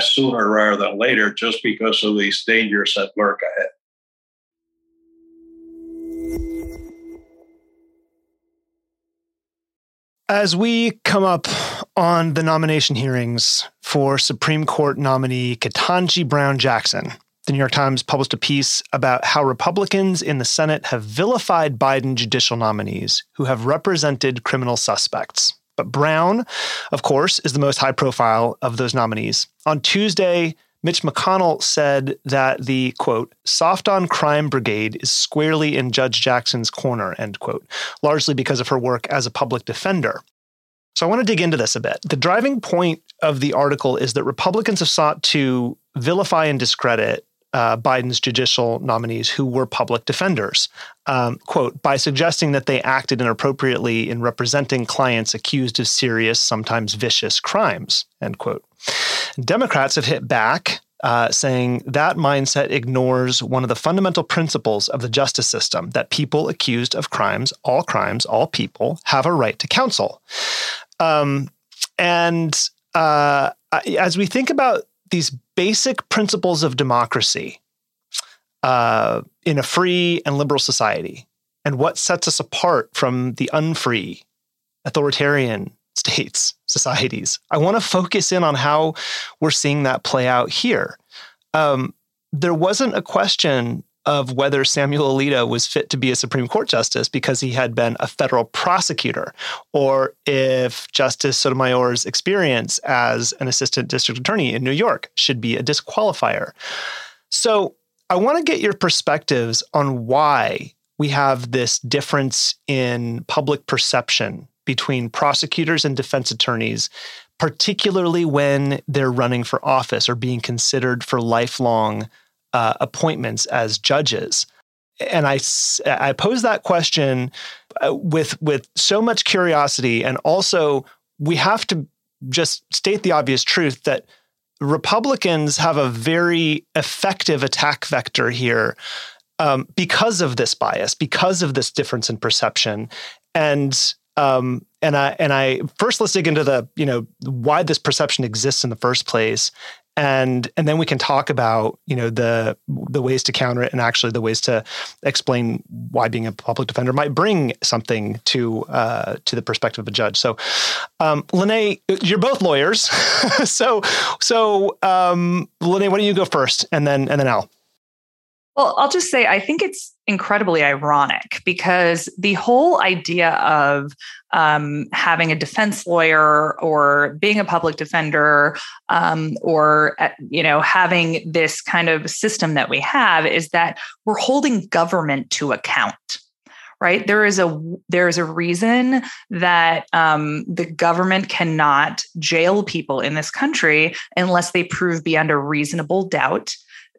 sooner rather than later, just because of these dangers that lurk ahead. As we come up on the nomination hearings for Supreme Court nominee Ketanji Brown Jackson, the New York Times published a piece about how Republicans in the Senate have vilified Biden judicial nominees who have represented criminal suspects. But Brown, of course, is the most high-profile of those nominees. On Tuesday, Mitch McConnell said that the, quote, soft-on-crime brigade is squarely in Judge Jackson's corner, end quote, largely because of her work as a public defender. So I want to dig into this a bit. The driving point of the article is that Republicans have sought to vilify and discredit Biden's judicial nominees who were public defenders, quote, by suggesting that they acted inappropriately in representing clients accused of serious, sometimes vicious crimes, end quote. Democrats have hit back, saying that mindset ignores one of the fundamental principles of the justice system, that people accused of crimes, all people, have a right to counsel. As we think about these basic principles of democracy in a free and liberal society, and what sets us apart from the unfree, authoritarian states, societies. I want to focus in on how we're seeing that play out here. There wasn't a question of whether Samuel Alito was fit to be a Supreme Court justice because he had been a federal prosecutor, or if Justice Sotomayor's experience as an assistant district attorney in New York should be a disqualifier. So I want to get your perspectives on why we have this difference in public perception between prosecutors and defense attorneys, particularly when they're running for office or being considered for lifelong appointments as judges. And I pose that question with so much curiosity. And also, we have to just state the obvious truth that Republicans have a very effective attack vector here because of this bias, because of this difference in perception. And I first, let's dig into the, why this perception exists in the first place. And then we can talk about, the ways to counter it and actually the ways to explain why being a public defender might bring something to the perspective of a judge. So, Lanae, you're both lawyers. So, Lanae, why don't you go first and then Al? Well, I'll just say I think it's incredibly ironic because the whole idea of having a defense lawyer or being a public defender or having this kind of system that we have is that we're holding government to account. Right. There is a reason that the government cannot jail people in this country unless they prove beyond a reasonable doubt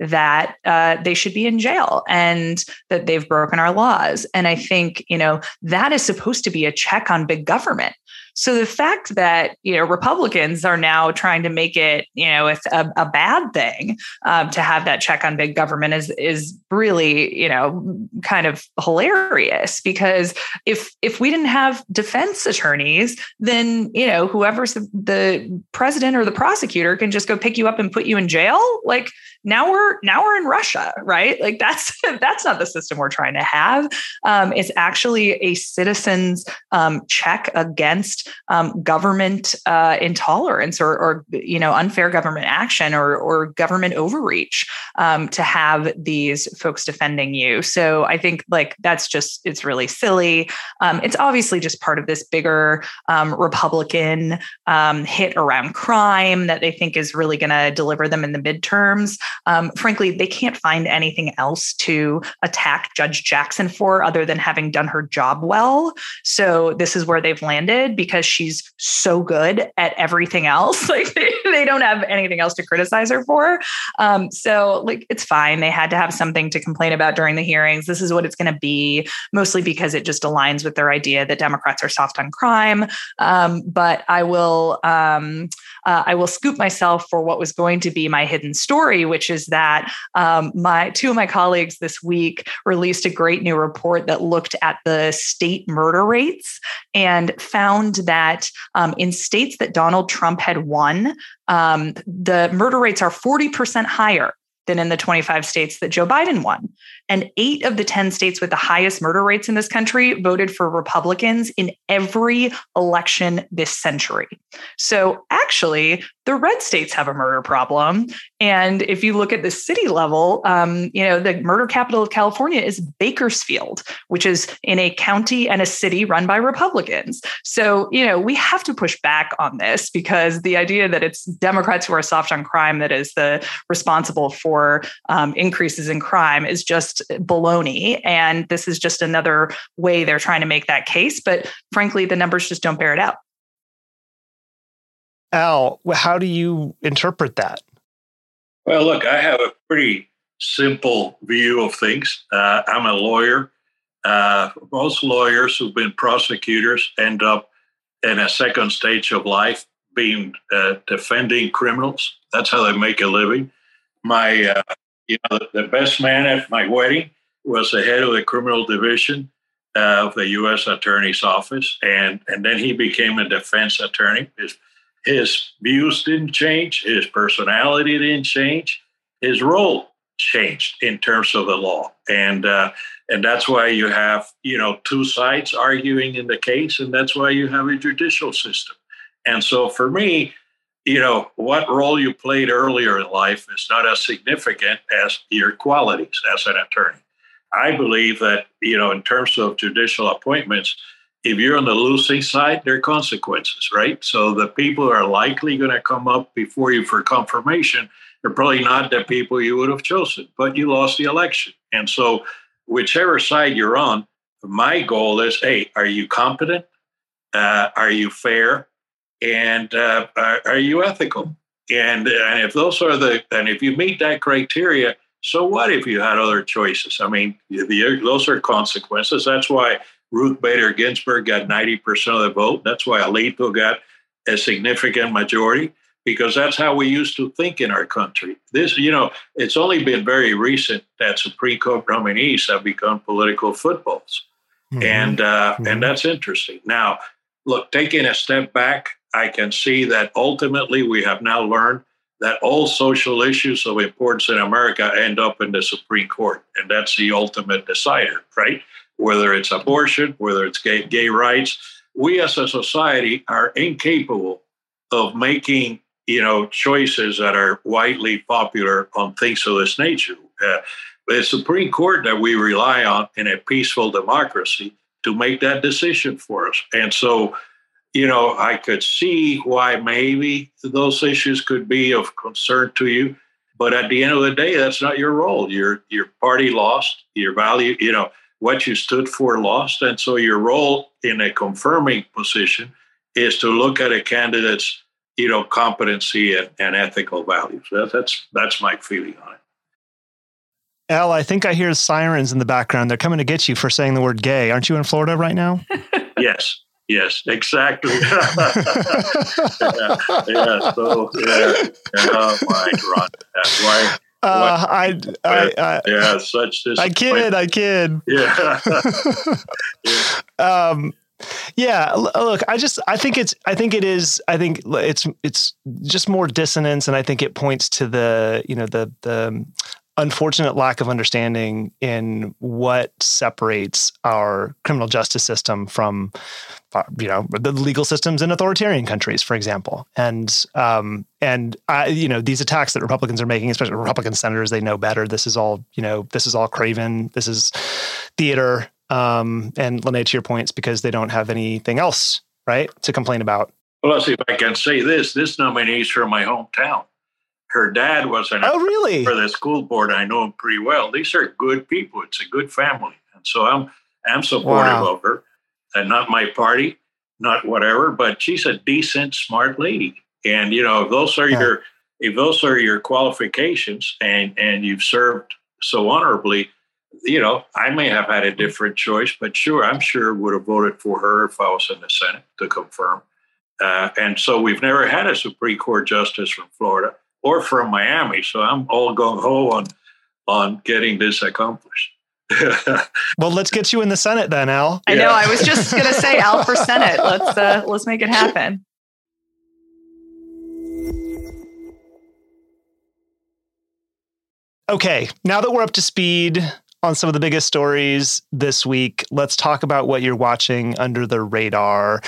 that they should be in jail and that they've broken our laws. And I think, that is supposed to be a check on big government. So the fact that, Republicans are now trying to make it, a bad thing to have that check on big government is really, kind of hilarious, because if we didn't have defense attorneys, then, whoever's the president or the prosecutor can just go pick you up and put you in jail. Like now we're in Russia, right? Like that's not the system we're trying to have. It's actually a citizen's check against against government intolerance or you know, unfair government action or government overreach to have these folks defending you. So I think like that's just, it's really silly. It's obviously just part of this bigger Republican hit around crime that they think is really going to deliver them in the midterms. Frankly, they can't find anything else to attack Judge Jackson for other than having done her job well. So this is where they've landed because she's so good at everything else. Like they don't have anything else to criticize her for. So like, it's fine. They had to have something to complain about during the hearings. This is what it's going to be, mostly because it just aligns with their idea that Democrats are soft on crime. But I will scoop myself for what was going to be my hidden story, which is that two of my colleagues this week released a great new report that looked at the state murder rates and found that in states that Donald Trump had won, the murder rates are 40% higher than in the 25 states that Joe Biden won. And 8 of the 10 states with the highest murder rates in this country voted for Republicans in every election this century. So actually, the red states have a murder problem. And if you look at the city level, you know, the murder capital of California is Bakersfield, which is in a county and a city run by Republicans. So, you know, we have to push back on this because the idea that it's Democrats who are soft on crime that is the responsible for increases in crime is just baloney. And this is just another way they're trying to make that case. But frankly, the numbers just don't bear it out. Al, how do you interpret that? Well, look, I have a pretty simple view of things. I'm a lawyer. Most lawyers who've been prosecutors end up in a second stage of life being defending criminals. That's how they make a living. My, the best man at my wedding was the head of the criminal division of the U.S. Attorney's Office, and then he became a defense attorney. His views didn't change. His personality didn't change. His role changed in terms of the law. And that's why you have, you know, two sides arguing in the case. And that's why you have a judicial system. And so for me, you know, what role you played earlier in life is not as significant as your qualities as an attorney. I believe that, you know, in terms of judicial appointments, if you're on the losing side, there are consequences, right? So the people who are likely going to come up before you for confirmation are probably not the people you would have chosen, but you lost the election. And so whichever side you're on, my goal is, hey, are you competent? Are you fair? And are you ethical? And if those are if you meet that criteria, so what if you had other choices? I mean, those are consequences. That's why Ruth Bader Ginsburg got 90% of the vote. That's why Alito got a significant majority, because that's how we used to think in our country. This, you know, it's only been very recent that Supreme Court nominees have become political footballs. Mm-hmm. And that's interesting. Now, look, taking a step back, I can see that ultimately we have now learned that all social issues of importance in America end up in the Supreme Court. And that's the ultimate decider, right? Whether it's abortion, whether it's gay rights, we as a society are incapable of making, you know, choices that are widely popular on things of this nature. The Supreme Court that we rely on in a peaceful democracy to make that decision for us. And so, you know, I could see why maybe those issues could be of concern to you. But at the end of the day, that's not your role. Your party lost, your value, you know, what you stood for lost. And so your role in a confirming position is to look at a candidate's, you know, competency and ethical values. That's my feeling on it. Al, I think I hear sirens in the background. They're coming to get you for saying the word gay. Aren't you in Florida right now? Yes, exactly. Yeah. So, Ron. That's why. Such this. I kid. Yeah. Yeah. Look, I think it's just more dissonance, and I think it points to the unfortunate lack of understanding in what separates our criminal justice system from, the legal systems in authoritarian countries, for example. And these attacks that Republicans are making, especially Republican senators, they know better. This is all craven. This is theater. And Lanae, to your point, it's because they don't have anything else, right, to complain about. Well, let's see if I can say this. This nominee's from my hometown. Her dad was an oh, really? For the school board. I know him pretty well. These are good people. It's a good family. And so I'm supportive wow. of her. And not my party, not whatever, but she's a decent, smart lady. And, if those are your qualifications and you've served so honorably, I may have had a different choice, but I'm sure would have voted for her if I was in the Senate to confirm. And so we've never had a Supreme Court justice from Florida or from Miami. So I'm all gung-ho on getting this accomplished. Well, let's get you in the Senate then, Al. I know. I was just going to say Al for Senate. Let's make it happen. Okay. Now that we're up to speed on some of the biggest stories this week, let's talk about what you're watching under the radar.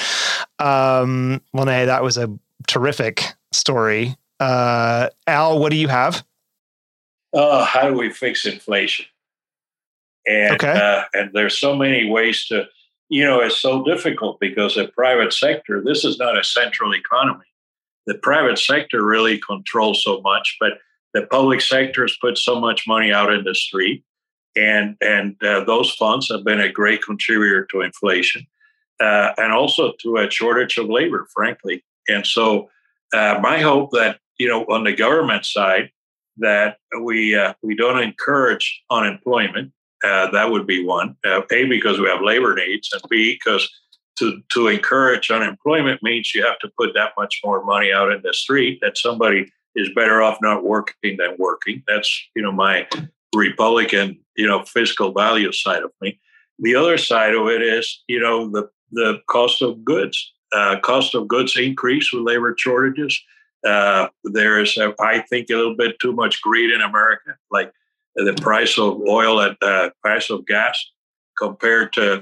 Lanae, that was a terrific story. Al, what do you have? How do we fix inflation? And okay. And there's so many ways to, it's so difficult because the private sector, this is not a central economy. The private sector really controls so much, but the public sector has put so much money out in the street. And those funds have been a great contributor to inflation and also to a shortage of labor, frankly. And so my hope that, on the government side, that we don't encourage unemployment. That would be one, A, because we have labor needs, and B, because to encourage unemployment means you have to put that much more money out in the street that somebody is better off not working than working. That's, my Republican, fiscal value side of me. The other side of it is, the cost of goods. Cost of goods increase with labor shortages. There is, I think, a little bit too much greed in America, like the price of oil and price of gas compared to,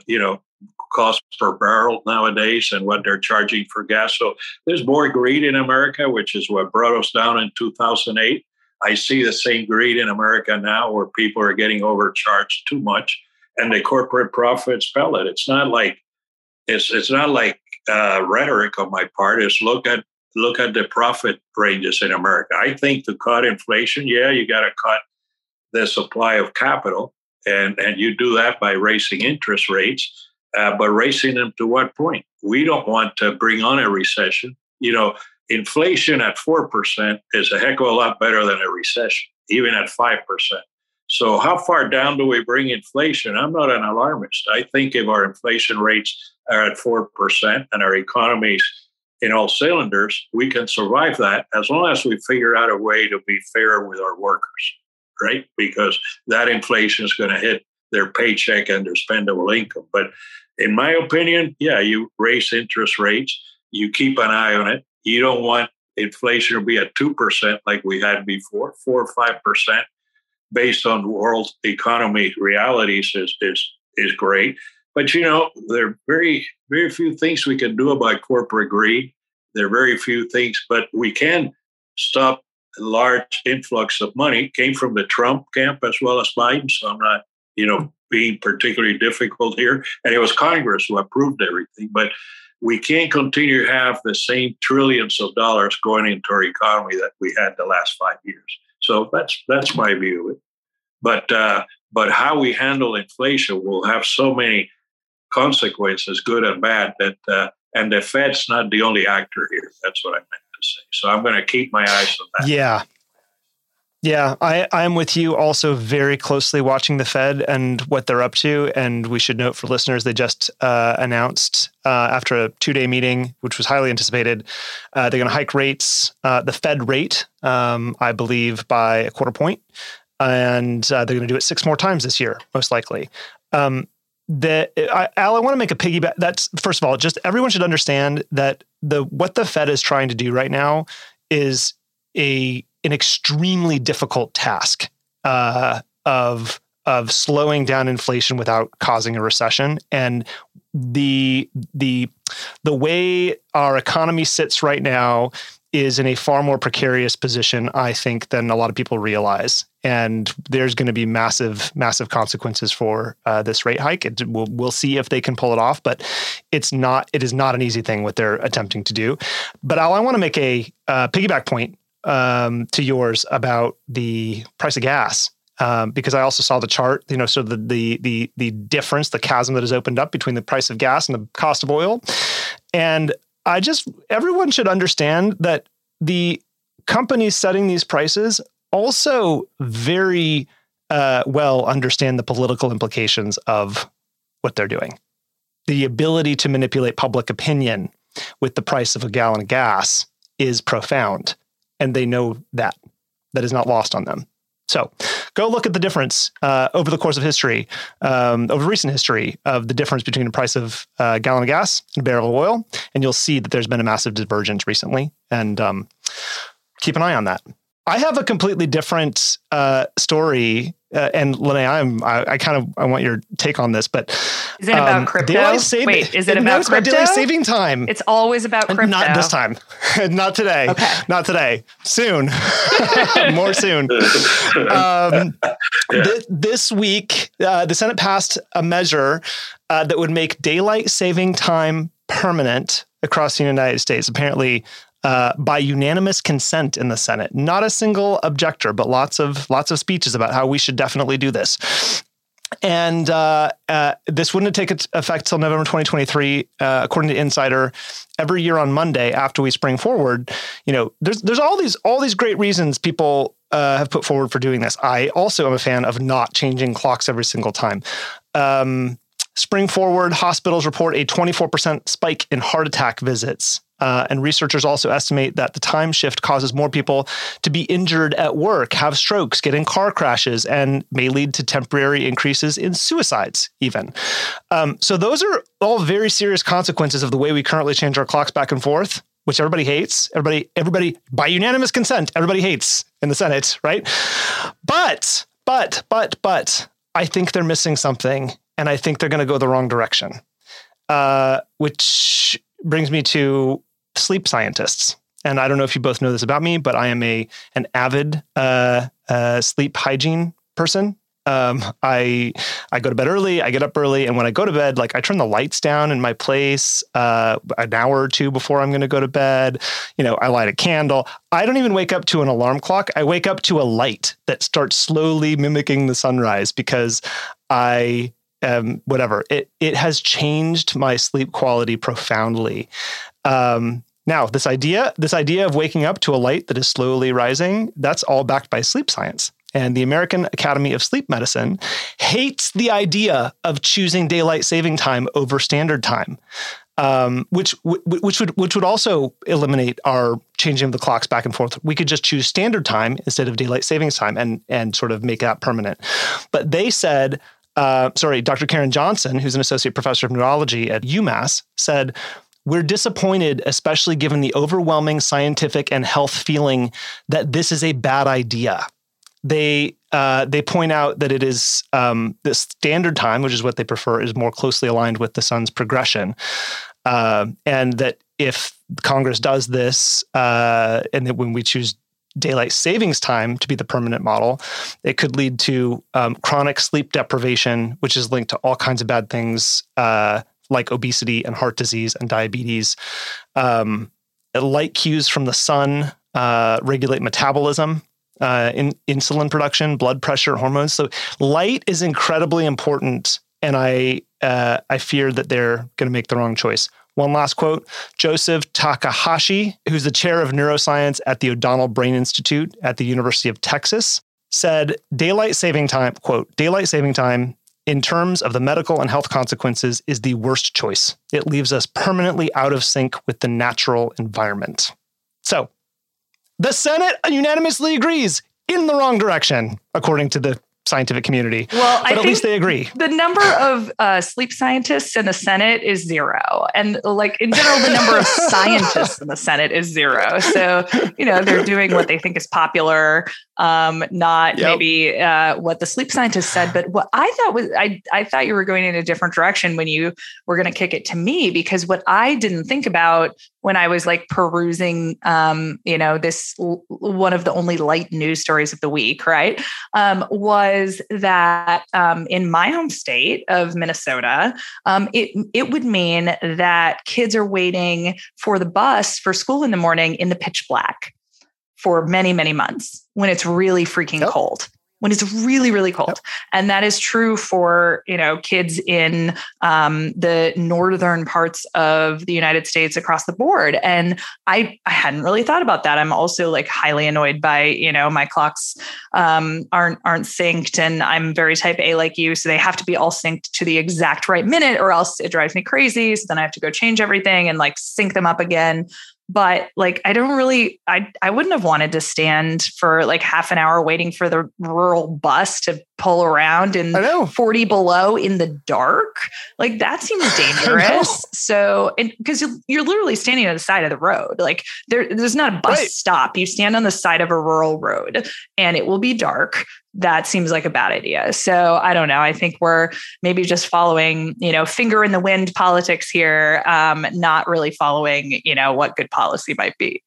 cost per barrel nowadays and what they're charging for gas. So there's more greed in America, which is what brought us down in 2008. I see the same greed in America now where people are getting overcharged too much and the corporate profits pellet. It's not like rhetoric on my part. It's look at the profit ranges in America. I think to cut inflation, you got to cut the supply of capital, and you do that by raising interest rates, but raising them to what point? We don't want to bring on a recession. Inflation at 4% is a heck of a lot better than a recession, even at 5%. So how far down do we bring inflation? I'm not an alarmist. I think if our inflation rates are at 4% and our economy's in all cylinders, we can survive that as long as we figure out a way to be fair with our workers. Right? Because that inflation is going to hit their paycheck and their spendable income. But in my opinion, you raise interest rates, you keep an eye on it. You don't want inflation to be at 2% like we had before. 4 or 5% based on world economy realities is great. But, there are very, very few things we can do about corporate greed. There are very few things, but we can stop large influx of money came from the Trump camp as well as Biden. So I'm not, being particularly difficult here. And it was Congress who approved everything. But we can't continue to have the same trillions of dollars going into our economy that we had the last 5 years. So that's my view of it. But how we handle inflation will have so many consequences, good and bad, that and the Fed's not the only actor here. That's what I meant. So I'm going to keep my eyes on that. Yeah. I'm with you, also very closely watching the Fed and what they're up to. And we should note for listeners, they just announced after a 2-day meeting, which was highly anticipated, they're going to hike rates, the Fed rate, I believe, by a 1/4 point. And they're going to do it 6 more times this year, most likely. Al, I want to make a piggyback. That's, first of all, just everyone should understand that what the Fed is trying to do right now is an extremely difficult task. of slowing down inflation without causing a recession. And the way our economy sits right now is in a far more precarious position, I think, than a lot of people realize. And there's going to be massive, massive consequences for this rate hike. We'll see if they can pull it off, but it is not an easy thing what they're attempting to do. But I want to make a piggyback point to yours about the price of gas. Because I also saw the chart, so the difference, the chasm that has opened up between the price of gas and the cost of oil. And everyone should understand that the companies setting these prices also very well understand the political implications of what they're doing. The ability to manipulate public opinion with the price of a gallon of gas is profound, and they know that. That is not lost on them. So go look at the difference over the course of history, over recent history, of the difference between the price of a gallon of gas and a barrel of oil, and you'll see that there's been a massive divergence recently, and keep an eye on that. I have a completely different story, and Lanae, I want your take on this, but is it about crypto? Wait, is it about crypto? Daily saving time. It's always about crypto. Not this time. Not today. Okay. Not today. Soon. More soon. This week, the Senate passed a measure that would make daylight saving time permanent across the United States. Apparently. By unanimous consent in the Senate. Not a single objector, but lots of speeches about how we should definitely do this. And this wouldn't take effect till November 2023, according to Insider. Every year on Monday, after we spring forward, there's all these great reasons people have put forward for doing this. I also am a fan of not changing clocks every single time. Spring forward, hospitals report a 24% spike in heart attack visits. And researchers also estimate that the time shift causes more people to be injured at work, have strokes, get in car crashes, and may lead to temporary increases in suicides even. So those are all very serious consequences of the way we currently change our clocks back and forth, which everybody hates. Everybody, by unanimous consent, everybody hates in the Senate, right? But I think they're missing something, and I think they're going to go the wrong direction, which brings me to sleep scientists. And I don't know if you both know this about me, but I am an avid sleep hygiene person. I go to bed early, I get up early, and when I go to bed, I turn the lights down in my place an hour or two before I'm going to go to bed. I light a candle. I don't even wake up to an alarm clock. I wake up to a light that starts slowly mimicking the sunrise because it has changed my sleep quality profoundly. Now, this idea of waking up to a light that is slowly rising, that's all backed by sleep science. And the American Academy of Sleep Medicine hates the idea of choosing daylight saving time over standard time, which would also eliminate our changing of the clocks back and forth. We could just choose standard time instead of daylight savings time and sort of make that permanent. But they said. Dr. Karen Johnson, who's an associate professor of neurology at UMass, said, "We're disappointed, especially given the overwhelming scientific and health feeling that this is a bad idea." They point out that it is the standard time, which is what they prefer, is more closely aligned with the sun's progression, and that if Congress does this, and that when we choose daylight savings time to be the permanent model, it could lead to chronic sleep deprivation, which is linked to all kinds of bad things like obesity and heart disease and diabetes. Light cues from the sun regulate metabolism, in insulin production, blood pressure, hormones. So light is incredibly important, and I fear that they're going to make the wrong choice. One last quote, Joseph Takahashi, who's the chair of neuroscience at the O'Donnell Brain Institute at the University of Texas, said, "Daylight saving time," quote, "daylight saving time in terms of the medical and health consequences is the worst choice. It leaves us permanently out of sync with the natural environment." So the Senate unanimously agrees in the wrong direction, according to the scientific community. Well, but I at least they agree. The number of sleep scientists in the Senate is zero. And like in general, the number of scientists in the Senate is zero. So, you know, they're doing what they think is popular, not maybe what the sleep scientists said. But what I thought was, I thought you were going in a different direction when you were going to kick it to me, because what I didn't think about when I was like perusing, you know, this one of the only light news stories of the week, right, was that in my home state of Minnesota, it would mean that kids are waiting for the bus for school in the morning in the pitch black for many, many months when it's really freaking cold. When it's really, really cold. Yep. And that is true for, you know, kids in the northern parts of the United States across the board. And I hadn't really thought about that. I'm also like highly annoyed by, you know, my clocks aren't synced, and I'm very type A like you. So they have to be all synced to the exact right minute or else it drives me crazy. So then I have to go change everything and like sync them up again. But like, I don't really, I wouldn't have wanted to stand for like half an hour waiting for the rural bus to pull around in 40 below in the dark. Like that seems dangerous. So, because you're literally standing on the side of the road, like there's not a bus stop. You stand on the side of a rural road and it will be dark. That seems like a bad idea. So I don't know. I think we're maybe just following, you know, finger in the wind politics here, not really following, you know, what good policy might be.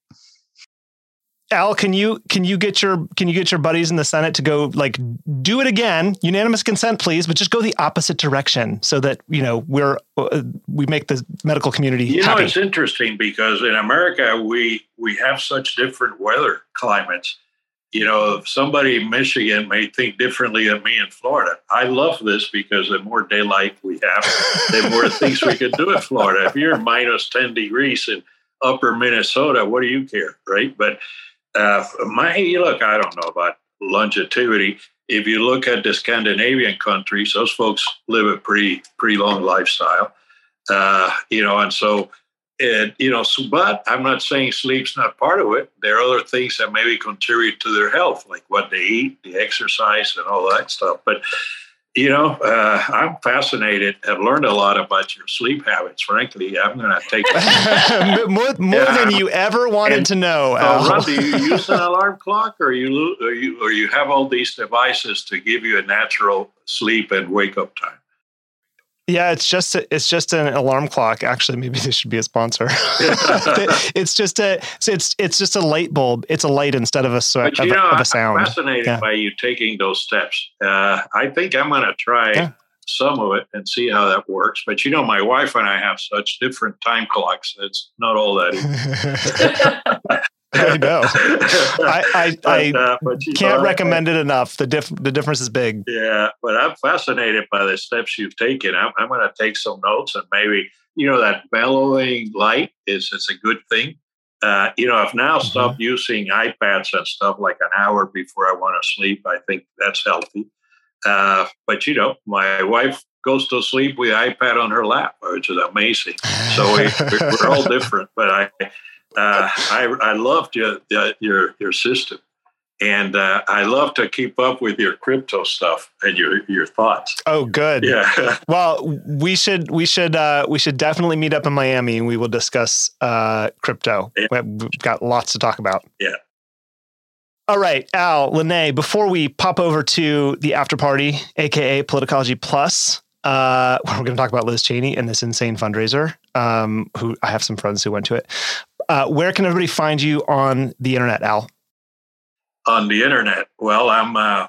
Al, can you get your buddies in the Senate to go like do it again, unanimous consent, please, but just go the opposite direction so that, you know, we make the medical community happy. Know, it's interesting because in America we have such different weather climates. You know, somebody in Michigan may think differently than me in Florida. I love this because the more daylight we have, the more things we can do in Florida. If you're minus 10 degrees in upper Minnesota, what do you care, right? But I don't know about longevity. If you look at the Scandinavian countries, those folks live a pretty long lifestyle, you know, and so... And, you know, but I'm not saying sleep's not part of it. There are other things that maybe contribute to their health, like what they eat, the exercise, and all that stuff. But, you know, I'm fascinated. I've learned a lot about your sleep habits, frankly. I'm going to take more than you ever wanted to know. Ron, do you use an alarm clock, or you have all these devices to give you a natural sleep and wake up time? Yeah, it's just an alarm clock. Actually, maybe this should be a sponsor. it's just a light bulb. It's a light instead of a sound. I'm fascinated by you taking those steps. I think I'm going to try some of it and see how that works. But you know, my wife and I have such different time clocks. It's not all that easy. I know. I can't recommend it enough. The difference is big. Yeah, but I'm fascinated by the steps you've taken. I'm going to take some notes, and maybe, you know, that mellowing light is a good thing. You know, I've now stopped using iPads and stuff like an hour before I want to sleep. I think that's healthy. But, you know, my wife goes to sleep with iPad on her lap, which is amazing. So we're all different, but I loved your system, and I love to keep up with your crypto stuff and your thoughts. Oh, good. Yeah. Well, we should definitely meet up in Miami, and we will discuss crypto. Yeah. We've got lots to talk about. Yeah. All right, Al, Lanae, before we pop over to the after party, aka Politicology Plus. We're going to talk about Liz Cheney and this insane fundraiser, who I have some friends who went to it. Where can everybody find you on the internet, Al? On the internet? Well, I'm,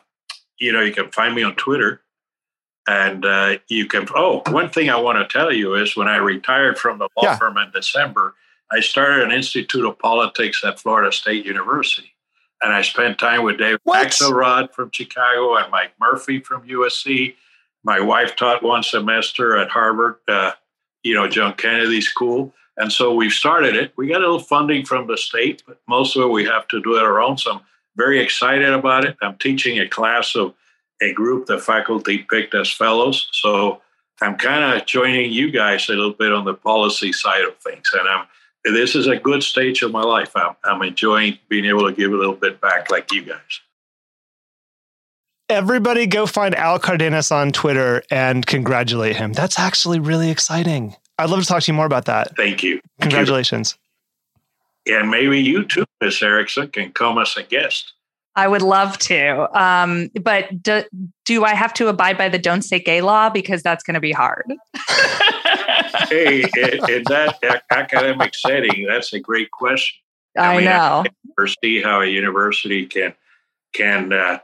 you know, you can find me on Twitter, and you can, one thing I want to tell you is when I retired from the law firm in December, I started an Institute of Politics at Florida State University. And I spent time with Dave Axelrod from Chicago and Mike Murphy from USC. My wife taught one semester at Harvard, you know, John Kennedy School. And so we've started it. We got a little funding from the state, but most of it we have to do it our own. So I'm very excited about it. I'm teaching a class of a group the faculty picked as fellows. So I'm kind of joining you guys a little bit on the policy side of things. And this is a good stage of my life. I'm enjoying being able to give a little bit back like you guys. Everybody go find Al Cardenas on Twitter and congratulate him. That's actually really exciting. I'd love to talk to you more about that. Thank you. Congratulations. Thank you. And maybe you too, Ms. Erickson, can come as a guest. I would love to. But do I have to abide by the don't say gay law? Because that's going to be hard. Hey, in that academic setting, that's a great question. I mean, know. I see how a university can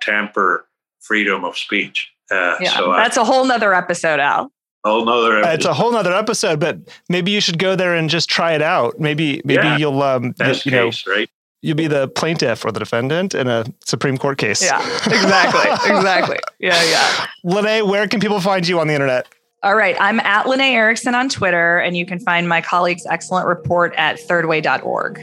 tamper freedom of speech. So that's a whole nother episode, Al. It's a whole nother episode, but maybe you should go there and just try it out. Maybe you'll right? You'll be the plaintiff or the defendant in a Supreme Court case. Yeah, exactly, Yeah. Lanae, where can people find you on the internet? All right. I'm at Lanae Erickson on Twitter, and you can find my colleague's excellent report at thirdway.org.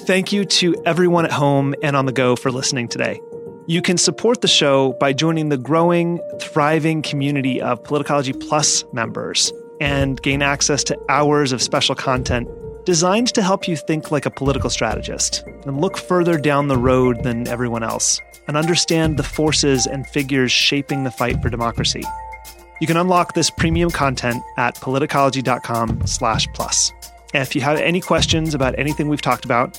Thank you to everyone at home and on the go for listening today. You can support the show by joining the growing, thriving community of Politicology Plus members and gain access to hours of special content designed to help you think like a political strategist and look further down the road than everyone else and understand the forces and figures shaping the fight for democracy. You can unlock this premium content at politicology.com/plus. And if you have any questions about anything we've talked about,